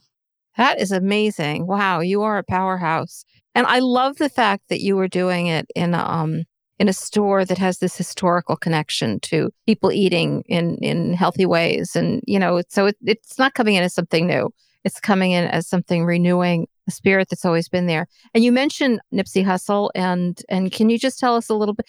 That is amazing. Wow. You are a powerhouse. And I love the fact that you were doing it in a store that has this historical connection to people eating in healthy ways. And, you know, so it's not coming in as something new. It's coming in as something renewing a spirit that's always been there. And you mentioned Nipsey Hussle. And can you just tell us a little bit?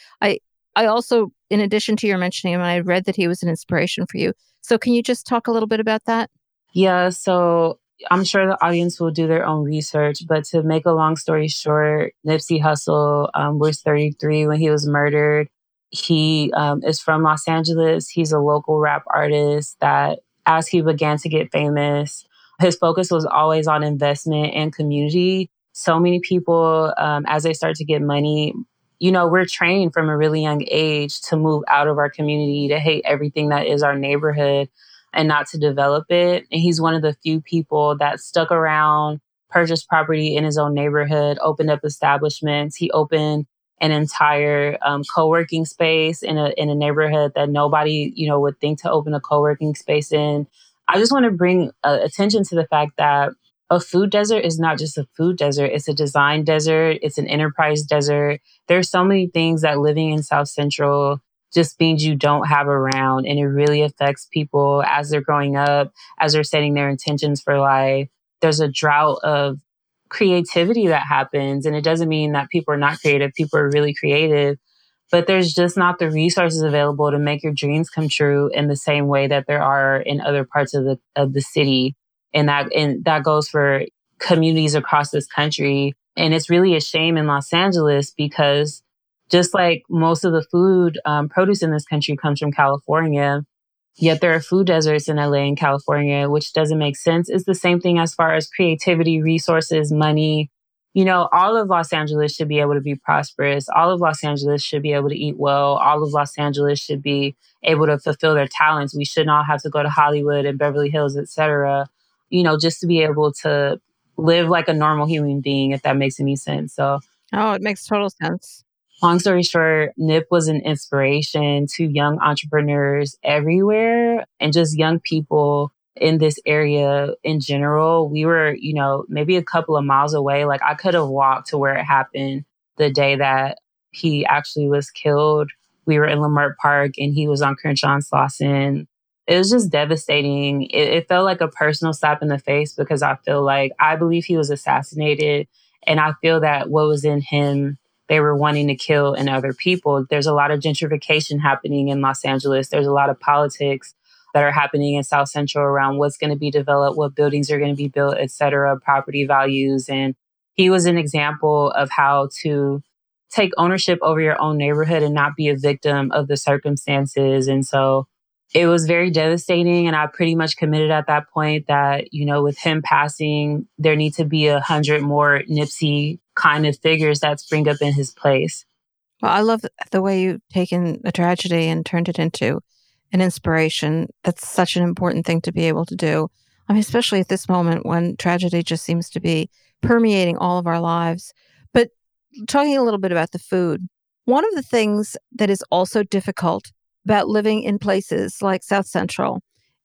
I also, in addition to your mentioning him, I read that he was an inspiration for you. So can you just talk a little bit about that? Yeah, so I'm sure the audience will do their own research, but to make a long story short, Nipsey Hussle was 33 when he was murdered. He is from Los Angeles. He's a local rap artist that as he began to get famous, his focus was always on investment and community. So many people, as they start to get money, you know, we're trained from a really young age to move out of our community, to hate everything that is our neighborhood and not to develop it. And he's one of the few people that stuck around, purchased property in his own neighborhood, opened up establishments. He opened an entire co-working space in a neighborhood that nobody, you know, would think to open a co-working space in. I just want to bring attention to the fact that a food desert is not just a food desert. It's a design desert. It's an enterprise desert. There's so many things that living in South Central just means you don't have around. And it really affects people as they're growing up, as they're setting their intentions for life. There's a drought of creativity that happens. And it doesn't mean that people are not creative. People are really creative. But there's just not the resources available to make your dreams come true in the same way that there are in other parts of the city. And that goes for communities across this country. And it's really a shame in Los Angeles because just like most of the food produce in this country comes from California, yet there are food deserts in LA and California, which doesn't make sense. It's the same thing as far as creativity, resources, money. You know, all of Los Angeles should be able to be prosperous. All of Los Angeles should be able to eat well. All of Los Angeles should be able to fulfill their talents. We shouldn't all have to go to Hollywood and Beverly Hills, et cetera, you know, just to be able to live like a normal human being, if that makes any sense. So, oh, it makes total sense. Long story short, Nip was an inspiration to young entrepreneurs everywhere and just young people in this area in general. We were, you know, maybe a couple of miles away. Like I could have walked to where it happened the day that he actually was killed. We were in Leimert Park and he was on Crenshaw and Slauson. It was just devastating. It felt like a personal slap in the face because I feel like I believe he was assassinated and I feel that what was in him they were wanting to kill in other people. There's a lot of gentrification happening in Los Angeles. There's a lot of politics that are happening in South Central around what's going to be developed, what buildings are going to be built, et cetera, property values. And he was an example of how to take ownership over your own neighborhood and not be a victim of the circumstances. And so it was very devastating. And I pretty much committed at that point that, you know, with him passing, there need to be 100 more Nipsey kind of figures that spring up in his place. Well, I love the way you've taken a tragedy and turned it into an inspiration. That's such an important thing to be able to do. I mean, especially at this moment when tragedy just seems to be permeating all of our lives. But talking a little bit about the food, one of the things that is also difficult about living in places like South Central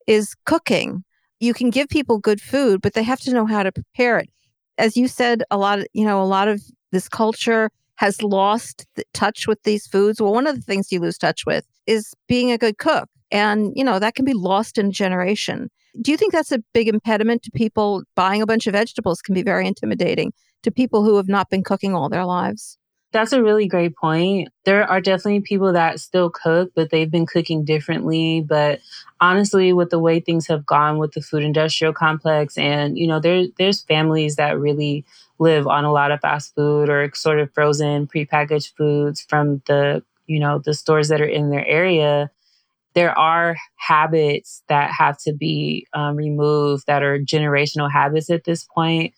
is cooking. You can give people good food, but they have to know how to prepare it. As you said, a lot of this culture has lost touch with these foods. Well, one of the things you lose touch with is being a good cook. And, that can be lost in a generation. Do you think that's a big impediment to people? Buying a bunch of vegetables can be very intimidating to people who have not been cooking all their lives. That's a really great point. There are definitely people that still cook, but they've been cooking differently. But honestly, with the way things have gone with the food industrial complex and, there's families that really live on a lot of fast food or sort of frozen prepackaged foods from the stores that are in their area. There are habits that have to be removed that are generational habits at this point.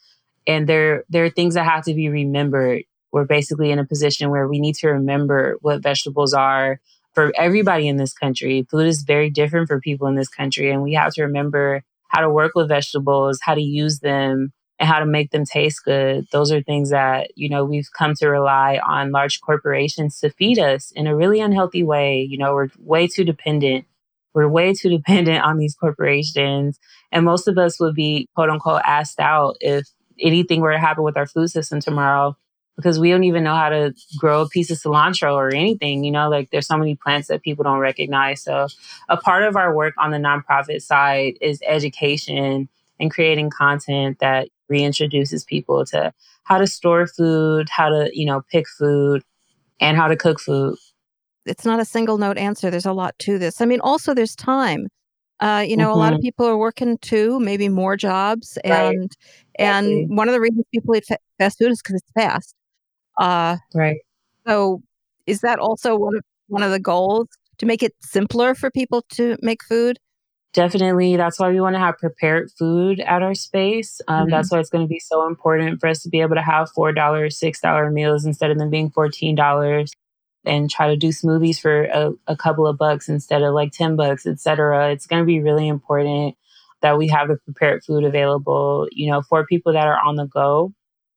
And there are things that have to be remembered. We're basically in a position where we need to remember what vegetables are for everybody in this country. Food is very different for people in this country. And we have to remember how to work with vegetables, how to use them, and how to make them taste good. Those are things that, we've come to rely on large corporations to feed us in a really unhealthy way. We're way too dependent. We're way too dependent on these corporations. And most of us would be, quote unquote, asked out if anything were to happen with our food system tomorrow, because we don't even know how to grow a piece of cilantro or anything. There's so many plants that people don't recognize. So a part of our work on the nonprofit side is education and creating content that reintroduces people to how to store food, how to, pick food, and how to cook food. It's not a single note answer. There's a lot to this. I mean, also there's time. A lot of people are working two, maybe more jobs. Right. And one of the reasons people eat fast food is because it's fast. Right. So is that also one of the goals, to make it simpler for people to make food? Definitely. That's why we want to have prepared food at our space. That's why it's going to be so important for us to be able to have $4, $6 meals instead of them being $14, and try to do smoothies for a couple of bucks instead of like 10 bucks, et cetera. It's going to be really important that we have the prepared food available, for people that are on the go.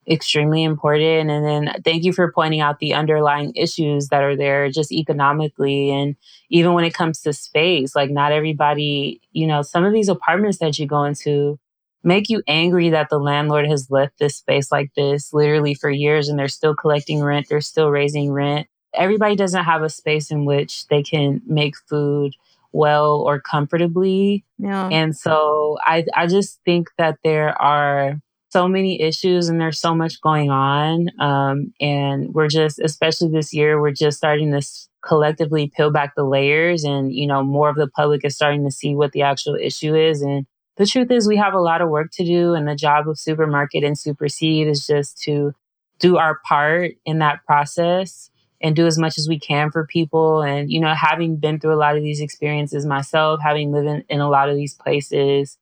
Extremely important. And then thank you for pointing out the underlying issues that are there just economically. And even when it comes to space, like not everybody, some of these apartments that you go into make you angry that the landlord has left this space like this literally for years, and they're still collecting rent. They're still raising rent. Everybody doesn't have a space in which they can make food well or comfortably. Yeah. And so I just think that there are so many issues and there's so much going on. And we're just, especially this year, we're just starting to collectively peel back the layers, and, more of the public is starting to see what the actual issue is. And the truth is we have a lot of work to do, and the job of Supermarket and Superseed is just to do our part in that process and do as much as we can for people. And, having been through a lot of these experiences myself, having lived in a lot of these places,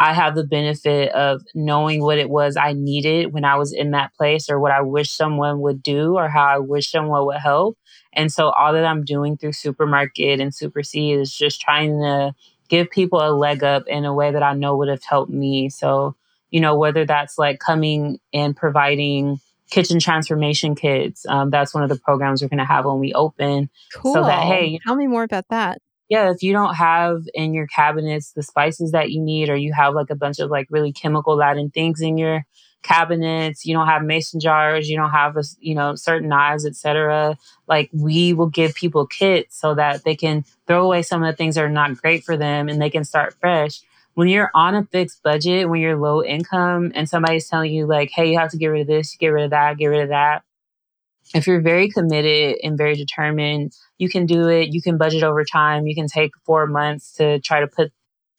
I have the benefit of knowing what it was I needed when I was in that place, or what I wish someone would do, or how I wish someone would help. And so all that I'm doing through Supermarket and Superseed is just trying to give people a leg up in a way that I know would have helped me. So, whether that's like coming and providing kitchen transformation kits, that's one of the programs we're going to have when we open. Cool. So that, hey, tell me more about that. Yeah, if you don't have in your cabinets the spices that you need, or you have like a bunch of like really chemical laden things in your cabinets, you don't have mason jars, you don't have, certain knives, et cetera, like we will give people kits so that they can throw away some of the things that are not great for them and they can start fresh. When you're on a fixed budget, when you're low income and somebody's telling you like, hey, you have to get rid of this, get rid of that, get rid of that. If you're very committed and very determined, you can do it. You can budget over time. You can take 4 months to try to put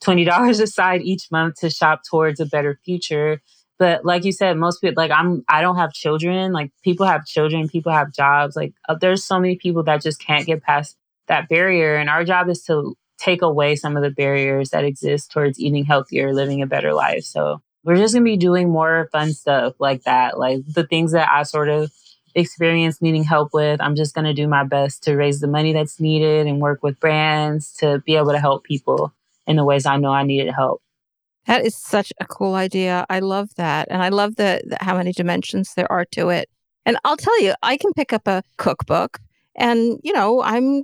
$20 aside each month to shop towards a better future. But like you said, most people, like I don't have children. Like people have children, people have jobs. Like there's so many people that just can't get past that barrier. And our job is to take away some of the barriers that exist towards eating healthier, living a better life. So we're just going to be doing more fun stuff like that. Like the things that I sort of experience needing help with, I'm just going to do my best to raise the money that's needed and work with brands to be able to help people in the ways I know I needed help. That is such a cool idea. I love that. And I love the how many dimensions there are to it. And I'll tell you, I can pick up a cookbook and, you know, I'm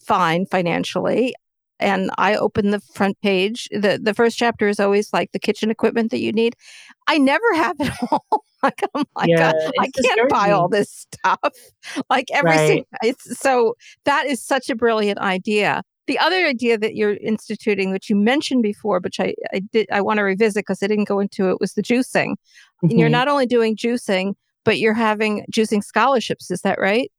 fine financially. And I open the front page. The first chapter is always like the kitchen equipment that you need. I never have it all. Like, oh my God, I can't buy all this stuff. Like everything. Right. So that is such a brilliant idea. The other idea that you're instituting, which you mentioned before, which I want to revisit because I didn't go into it, was the juicing. Mm-hmm. And you're not only doing juicing, but you're having juicing scholarships. Is that right?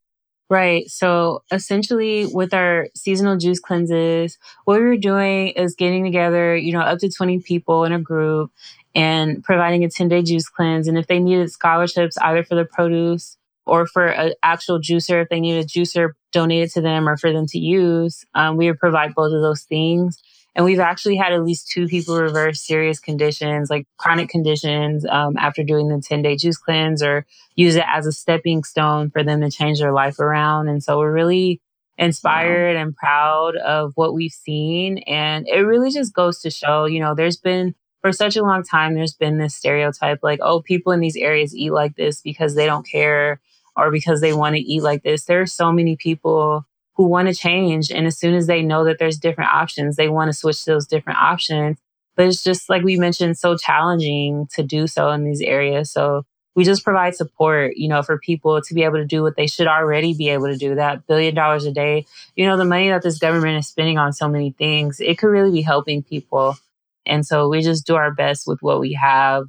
Right. So essentially with our seasonal juice cleanses, what we're doing is getting together, you know, up to 20 people in a group and providing a 10-day juice cleanse. And if they needed scholarships, either for the produce or for an actual juicer, if they need a juicer donated to them or for them to use, we would provide both of those things. And we've actually had at least 2 people reverse serious conditions, like chronic conditions, after doing the 10-day juice cleanse, or use it as a stepping stone for them to change their life around. And so we're really inspired and proud of what we've seen. And it really just goes to show, you know, there's been, for such a long time, there's been this stereotype like, oh, people in these areas eat like this because they don't care, or because they want to eat like this. There are so many people who want to change. And as soon as they know that there's different options, they want to switch to those different options. But it's just, like we mentioned, so challenging to do so in these areas. So we just provide support, you know, for people to be able to do what they should already be able to do, that $1 billion a day. You know, the money that this government is spending on so many things, it could really be helping people. And so we just do our best with what we have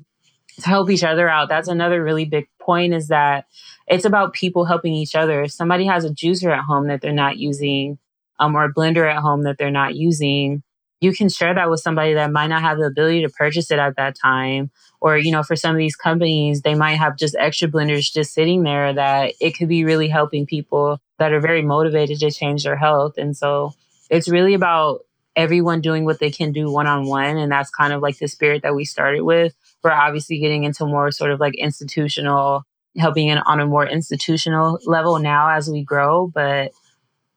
to help each other out. That's another really big point, is that it's about people helping each other. If somebody has a juicer at home that they're not using, or a blender at home that they're not using, you can share that with somebody that might not have the ability to purchase it at that time. Or, you know, for some of these companies, they might have just extra blenders just sitting there, that it could be really helping people that are very motivated to change their health. And so it's really about everyone doing what they can do one-on-one. And that's kind of like the spirit that we started with. We're obviously getting into more sort of like institutional, helping in on a more institutional level now as we grow. But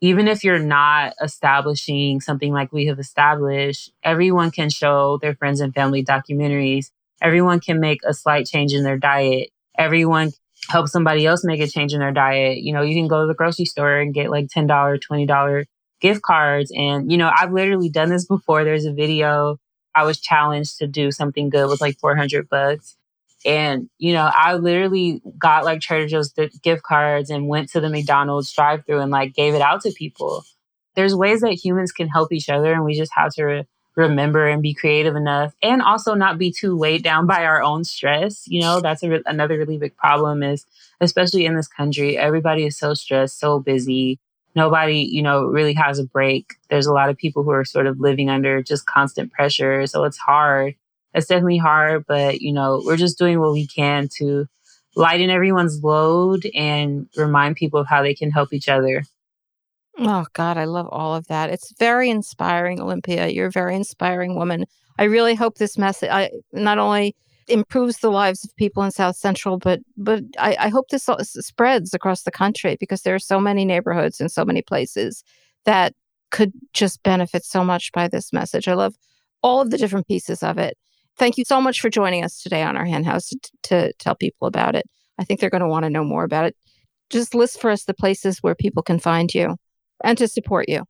even if you're not establishing something like we have established, everyone can show their friends and family documentaries. Everyone can make a slight change in their diet. Everyone helps somebody else make a change in their diet. You know, you can go to the grocery store and get like $10, $20 gift cards. And, you know, I've literally done this before. There's a video. I was challenged to do something good with like $400. And, you know, I literally got like Trader Joe's gift cards and went to the McDonald's drive-thru and like gave it out to people. There's ways that humans can help each other, and we just have to remember and be creative enough, and also not be too weighed down by our own stress. You know, that's another really big problem, is especially in this country, everybody is so stressed, so busy. Nobody, you know, really has a break. There's a lot of people who are sort of living under just constant pressure. So it's hard. It's definitely hard. But, you know, we're just doing what we can to lighten everyone's load and remind people of how they can help each other. Oh, God, I love all of that. It's very inspiring, Olympia. You're a very inspiring woman. I really hope this message not only improves the lives of people in South Central, but I hope this spreads across the country, because there are so many neighborhoods and so many places that could just benefit so much by this message. I love all of the different pieces of it. Thank you so much for joining us today on Our Hen House to tell people about it. I think they're going to want to know more about it. Just list for us the places where people can find you and to support you.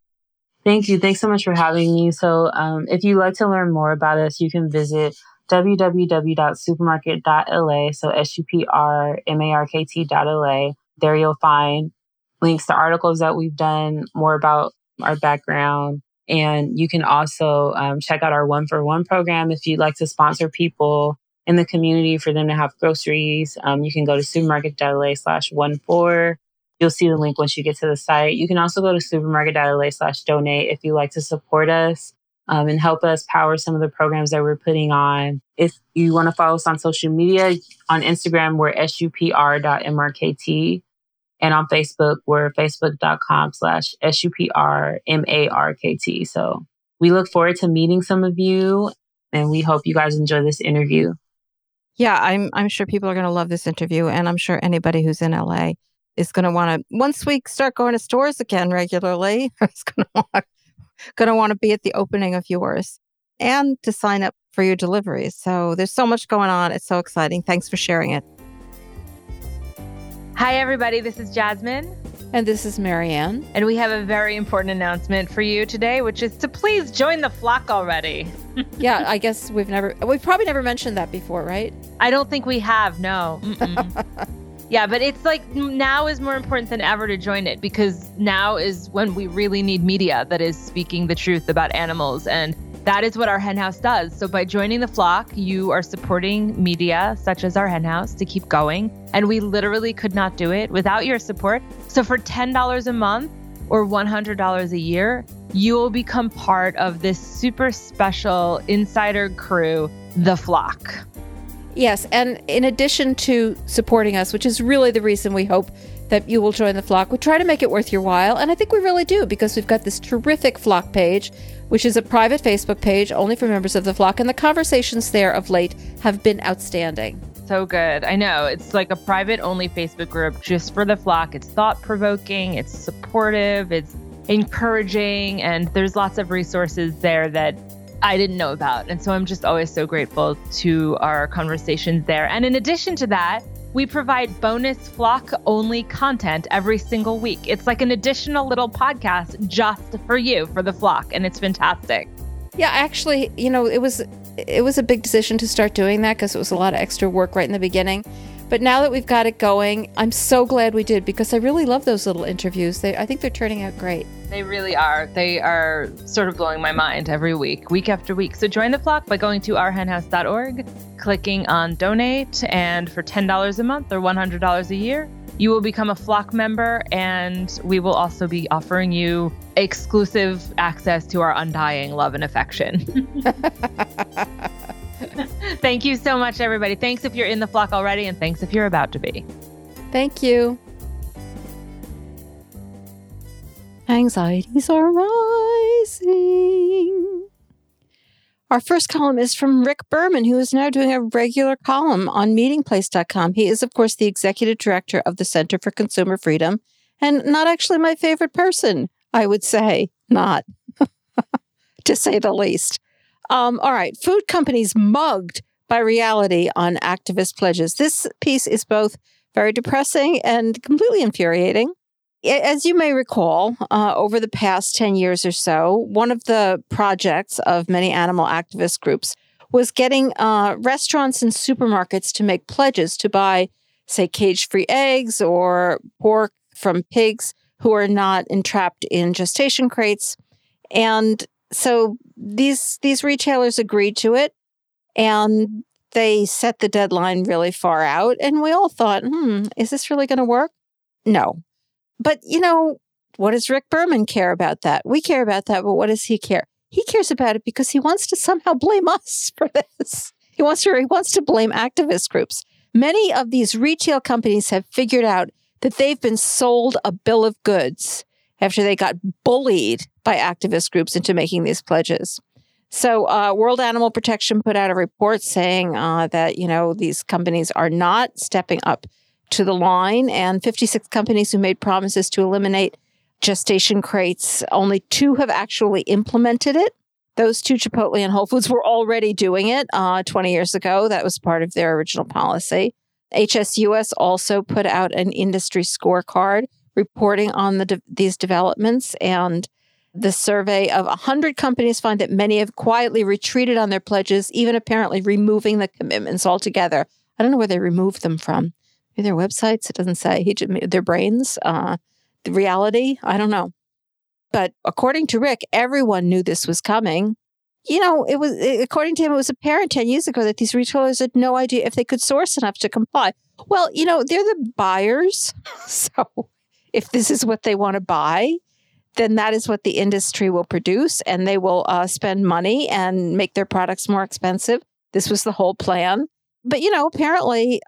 Thank you. Thanks so much for having me. So if you'd like to learn more about us, you can visit www.supermarket.la, so SUPRMARKT.LA. There you'll find links to articles that we've done, more about our background. And you can also check out our 1-for-1 program if you'd like to sponsor people in the community for them to have groceries. You can go to supermarket.la/14. You'll see the link once you get to the site. You can also go to supermarket.la/donate if you'd like to support us. And help us power some of the programs that we're putting on. If you want to follow us on social media, on Instagram, we're SUPR.MRKT. And on Facebook, we're facebook.com/SUPRMARKT. So we look forward to meeting some of you, and we hope you guys enjoy this interview. Yeah, I'm sure people are going to love this interview. And I'm sure anybody who's in LA is going to want to, once we start going to stores again regularly, is going to want to be at the opening of yours. and to sign up for your deliveries. So there's so much going on. It's so exciting. Thanks for sharing it. Hi, everybody. This is Jasmine. And this is Marianne. And we have a very important announcement for you today, which is to please join the flock already. Yeah, I guess we've probably never mentioned that before, right? I don't think we have. No. Yeah, but it's like now is more important than ever to join it, because now is when we really need media that is speaking the truth about animals. And that is what our henhouse does. So by joining the flock, you are supporting media such as our henhouse to keep going. And we literally could not do it without your support. So for $10 a month or $100 a year, you will become part of this super special insider crew, the flock. Yes. And in addition to supporting us, which is really the reason we hope that you will join the flock, we try to make it worth your while. And I think we really do, because we've got this terrific flock page, which is a private Facebook page only for members of the flock. And the conversations there of late have been outstanding. So good. I know. It's like a private only Facebook group just for the flock. It's thought-provoking, it's supportive, it's encouraging, and there's lots of resources there that I didn't know about. And so I'm just always so grateful to our conversations there. And in addition to that, we provide bonus flock-only content every single week. It's like an additional little podcast just for you, for the flock, and it's fantastic. Yeah, actually, you know, it was a big decision to start doing that, because it was a lot of extra work right in the beginning. But now that we've got it going, I'm so glad we did, because I really love those little interviews. I think they're turning out great. They really are. They are sort of blowing my mind every week, week after week. So join the flock by going to ourhenhouse.org, clicking on donate, and for $10 a month or $100 a year, you will become a flock member, and we will also be offering you exclusive access to our undying love and affection. Thank you so much, everybody. Thanks if you're in the flock already, and thanks if you're about to be. Thank you. Anxieties are rising. Our first column is from Rick Berman, who is now doing a regular column on meetingplace.com. He is, of course, the executive director of the Center for Consumer Freedom, and not actually my favorite person, I would say. Not, to say the least. All right. Food companies mugged by reality on activist pledges. This piece is both very depressing and completely infuriating. As you may recall, over the past 10 years or so, one of the projects of many animal activist groups was getting restaurants and supermarkets to make pledges to buy, say, cage-free eggs or pork from pigs who are not entrapped in gestation crates. And so these retailers agreed to it, and they set the deadline really far out. And we all thought, is this really going to work? No. But, you know, what does Rick Berman care about that? We care about that, but what does he care? He cares about it because he wants to somehow blame us for this. He wants to blame activist groups. Many of these retail companies have figured out that they've been sold a bill of goods after they got bullied by activist groups into making these pledges. So World Animal Protection put out a report saying that, you know, these companies are not stepping up to the line, and 56 companies who made promises to eliminate gestation crates, only 2 have actually implemented it. Those 2, Chipotle and Whole Foods, were already doing it 20 years ago. That was part of their original policy. HSUS also put out an industry scorecard reporting on these developments, and the survey of 100 companies find that many have quietly retreated on their pledges, even apparently removing the commitments altogether. I don't know where they removed them from. Maybe their websites, it doesn't say. Their brains, the reality, I don't know. But according to Rick, everyone knew this was coming. You know, according to him, it was apparent 10 years ago that these retailers had no idea if they could source enough to comply. Well, you know, they're the buyers. So if this is what they want to buy, then that is what the industry will produce, and they will spend money and make their products more expensive. This was the whole plan. But, you know, apparently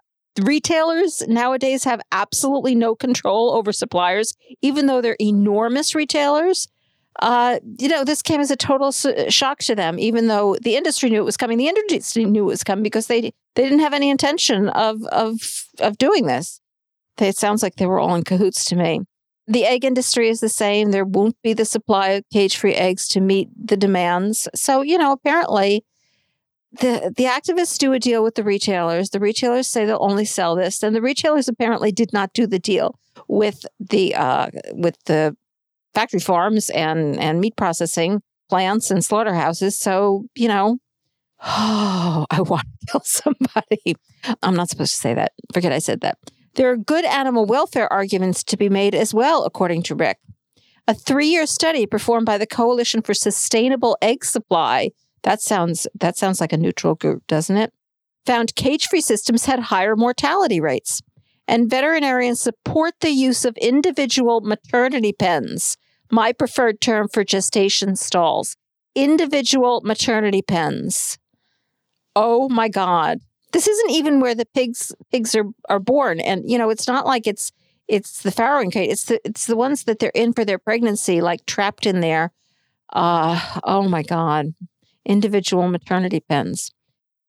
retailers nowadays have absolutely no control over suppliers, even though they're enormous retailers. You know, this came as a total shock to them, even though the industry knew it was coming. The industry knew it was coming because they didn't have any intention of doing this. It sounds like they were all in cahoots to me. The egg industry is the same. There won't be the supply of cage-free eggs to meet the demands. So, you know, apparently the activists do a deal with the retailers. The retailers say they'll only sell this. And the retailers apparently did not do the deal with the factory farms and meat processing plants and slaughterhouses. So, you know, I want to kill somebody. I'm not supposed to say that. Forget I said that. There are good animal welfare arguments to be made as well, according to Rick. A 3-year study performed by the Coalition for Sustainable Egg Supply, that sounds like a neutral group, doesn't it? Found cage-free systems had higher mortality rates. And veterinarians support the use of individual maternity pens, my preferred term for gestation stalls. Individual maternity pens. Oh, my God. This isn't even where the pigs are born. And, you know, it's not like it's the farrowing crate. It's the ones that they're in for their pregnancy, like trapped in there. Oh, my God. Individual maternity pens.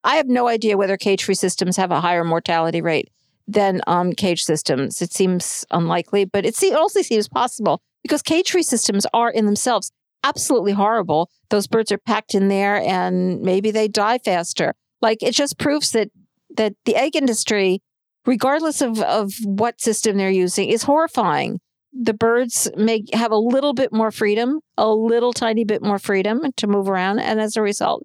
I have no idea whether cage-free systems have a higher mortality rate than cage systems. It seems unlikely, but it also seems possible because cage-free systems are in themselves absolutely horrible. Those birds are packed in there and maybe they die faster. Like, it just proves that the egg industry, regardless of what system they're using, is horrifying. The birds may have a little tiny bit more freedom to move around. And as a result,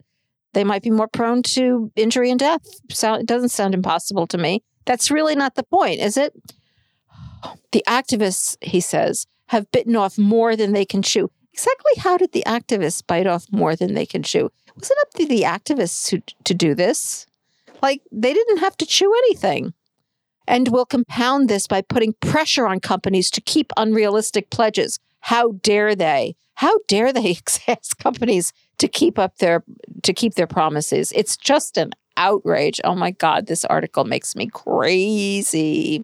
they might be more prone to injury and death. So it doesn't sound impossible to me. That's really not the point, is it? The activists, he says, have bitten off more than they can chew. Exactly how did the activists bite off more than they can chew? Was it up to the activists to do this? Like, they didn't have to chew anything. And we'll compound this by putting pressure on companies to keep unrealistic pledges. How dare they? How dare they ask companies to keep their promises? It's just an outrage. Oh, my God, this article makes me crazy.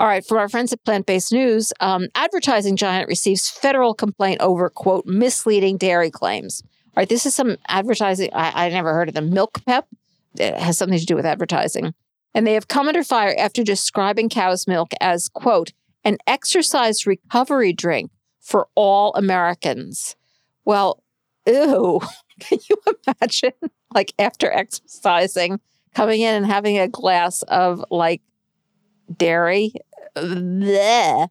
All right, from our friends at Plant-Based News, advertising giant receives federal complaint over, quote, misleading dairy claims. All right, this is some advertising. I never heard of them. Milk Pep. It has something to do with advertising. And they have come under fire after describing cow's milk as, quote, an exercise recovery drink for all Americans. Well, ew. Can you imagine, like, after exercising, coming in and having a glass of, like, dairy? Blech.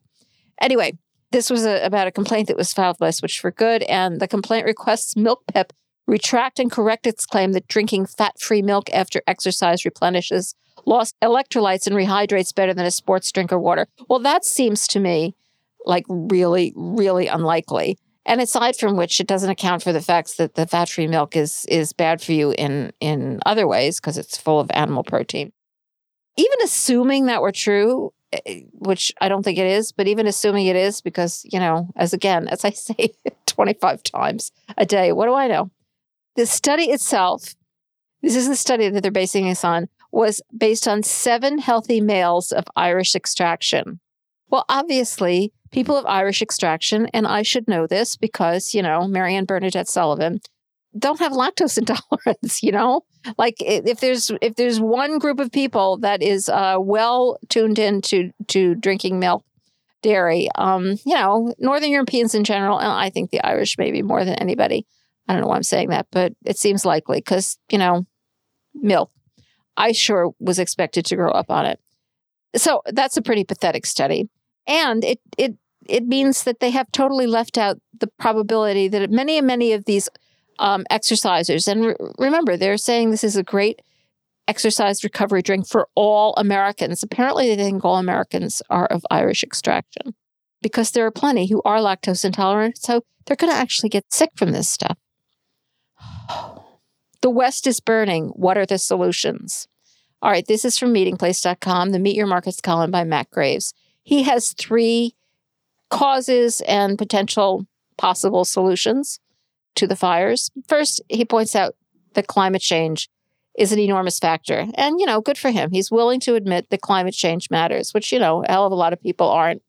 Anyway, this was about a complaint that was filed by Switch for Good, and the complaint requests Milk Pep retract and correct its claim that drinking fat-free milk after exercise replenishes lost electrolytes and rehydrates better than a sports drink or water. Well, that seems to me like really, really unlikely. And aside from which, it doesn't account for the facts that the fat-free milk is bad for you in other ways because it's full of animal protein. Even assuming that were true, which I don't think it is, but even assuming it is because, you know, as I say 25 times a day, what do I know? The study itself, this is the study that they're basing this on, was based on 7 healthy males of Irish extraction. Well, obviously, people of Irish extraction, and I should know this because, you know, Marianne Bernadette Sullivan, don't have lactose intolerance, you know? Like, if there's one group of people that is well tuned in to drinking milk, dairy, you know, Northern Europeans in general, and I think the Irish maybe more than anybody. I don't know why I'm saying that, but it seems likely because, you know, milk. I sure was expected to grow up on it. So that's a pretty pathetic study. And it means that they have totally left out the probability that many of these exercisers. And remember, they're saying this is a great exercise recovery drink for all Americans. Apparently, they think all Americans are of Irish extraction because there are plenty who are lactose intolerant. So they're going to actually get sick from this stuff. The West is burning. What are the solutions? All right. This is from meetingplace.com, the Meet Your Markets column by Matt Graves. He has 3 causes and potential possible solutions to the fires. First, he points out that climate change is an enormous factor. And, you know, good for him. He's willing to admit that climate change matters, which, you know, a hell of a lot of people aren't.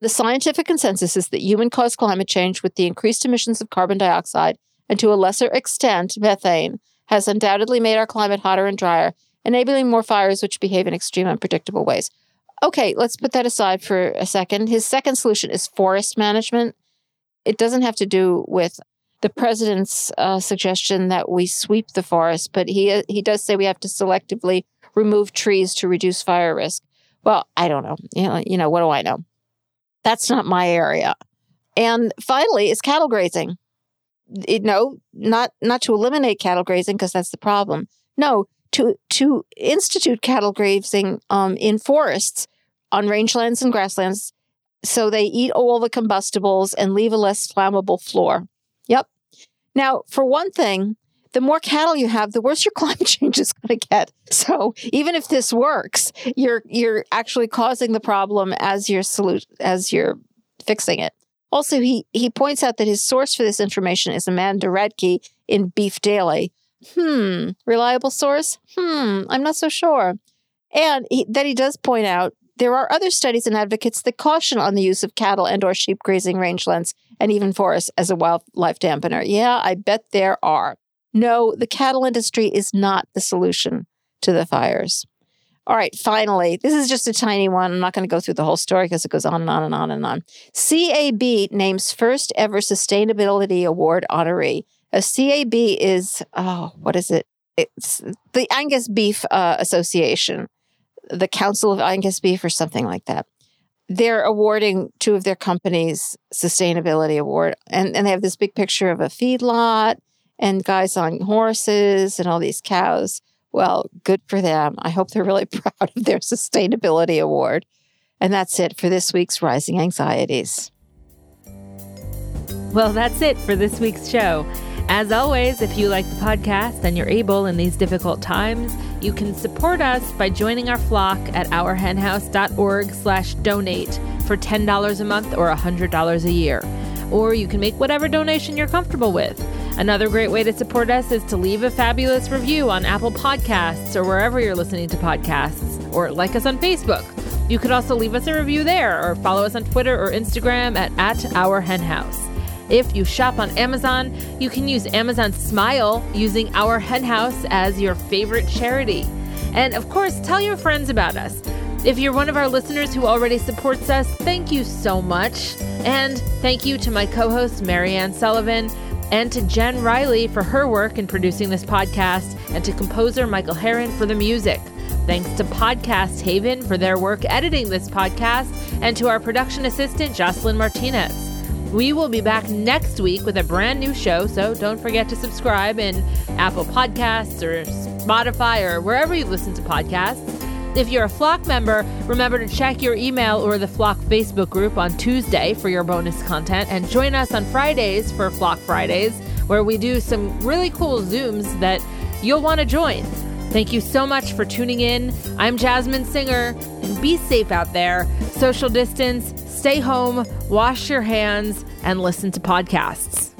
The scientific consensus is that human-caused climate change with the increased emissions of carbon dioxide and to a lesser extent methane has undoubtedly made our climate hotter and drier, enabling more fires which behave in extreme, unpredictable ways. Okay, let's put that aside for a second. His second solution is forest management. It doesn't have to do with the president's suggestion that we sweep the forest, but he does say we have to selectively remove trees to reduce fire risk. Well, I don't know. You know, what do I know? That's not my area. And finally, it's cattle grazing. Not to eliminate cattle grazing, because that's the problem. No, to institute cattle grazing in forests, on rangelands and grasslands, so they eat all the combustibles and leave a less flammable floor. Yep. Now, for one thing, the more cattle you have, the worse your climate change is going to get. So even if this works, you're actually causing the problem as you're fixing it. Also, he points out that his source for this information is Amanda Radke in Beef Daily. Reliable source? I'm not so sure. And he does point out there are other studies and advocates that caution on the use of cattle and or sheep grazing rangelands and even forests as a wildlife dampener. Yeah, I bet there are. No, the cattle industry is not the solution to the fires. All right, finally, this is just a tiny one. I'm not going to go through the whole story because it goes on and on and on and on. CAB names first ever Sustainability Award honoree. A CAB is, what is it? It's the Angus Beef Association, the Council of Angus Beef or something like that. They're awarding two of their companies Sustainability Award. And they have this big picture of a feedlot and guys on horses and all these cows. Well, good for them. I hope they're really proud of their Sustainability Award. And that's it for this week's Rising Anxieties. Well, that's it for this week's show. As always, if you like the podcast and you're able in these difficult times, you can support us by joining our flock at ourhenhouse.org/donate for $10 a month or $100 a year. Or you can make whatever donation you're comfortable with. Another great way to support us is to leave a fabulous review on Apple Podcasts or wherever you're listening to podcasts, or like us on Facebook. You could also leave us a review there or follow us on Twitter or Instagram at Our Hen House. If you shop on Amazon, you can use Amazon Smile using Our Hen House as your favorite charity. And of course, tell your friends about us. If you're one of our listeners who already supports us, thank you so much. And thank you to my co-host, Marianne Sullivan, and to Jen Riley for her work in producing this podcast, and to composer Michael Herron for the music. Thanks to Podcast Haven for their work editing this podcast, and to our production assistant, Jocelyn Martinez. We will be back next week with a brand new show, so don't forget to subscribe in Apple Podcasts or Spotify or wherever you listen to podcasts. If you're a Flock member, remember to check your email or the Flock Facebook group on Tuesday for your bonus content, and join us on Fridays for Flock Fridays, where we do some really cool Zooms that you'll want to join. Thank you so much for tuning in. I'm Jasmine Singer, and be safe out there. Social distance, stay home, wash your hands, and listen to podcasts.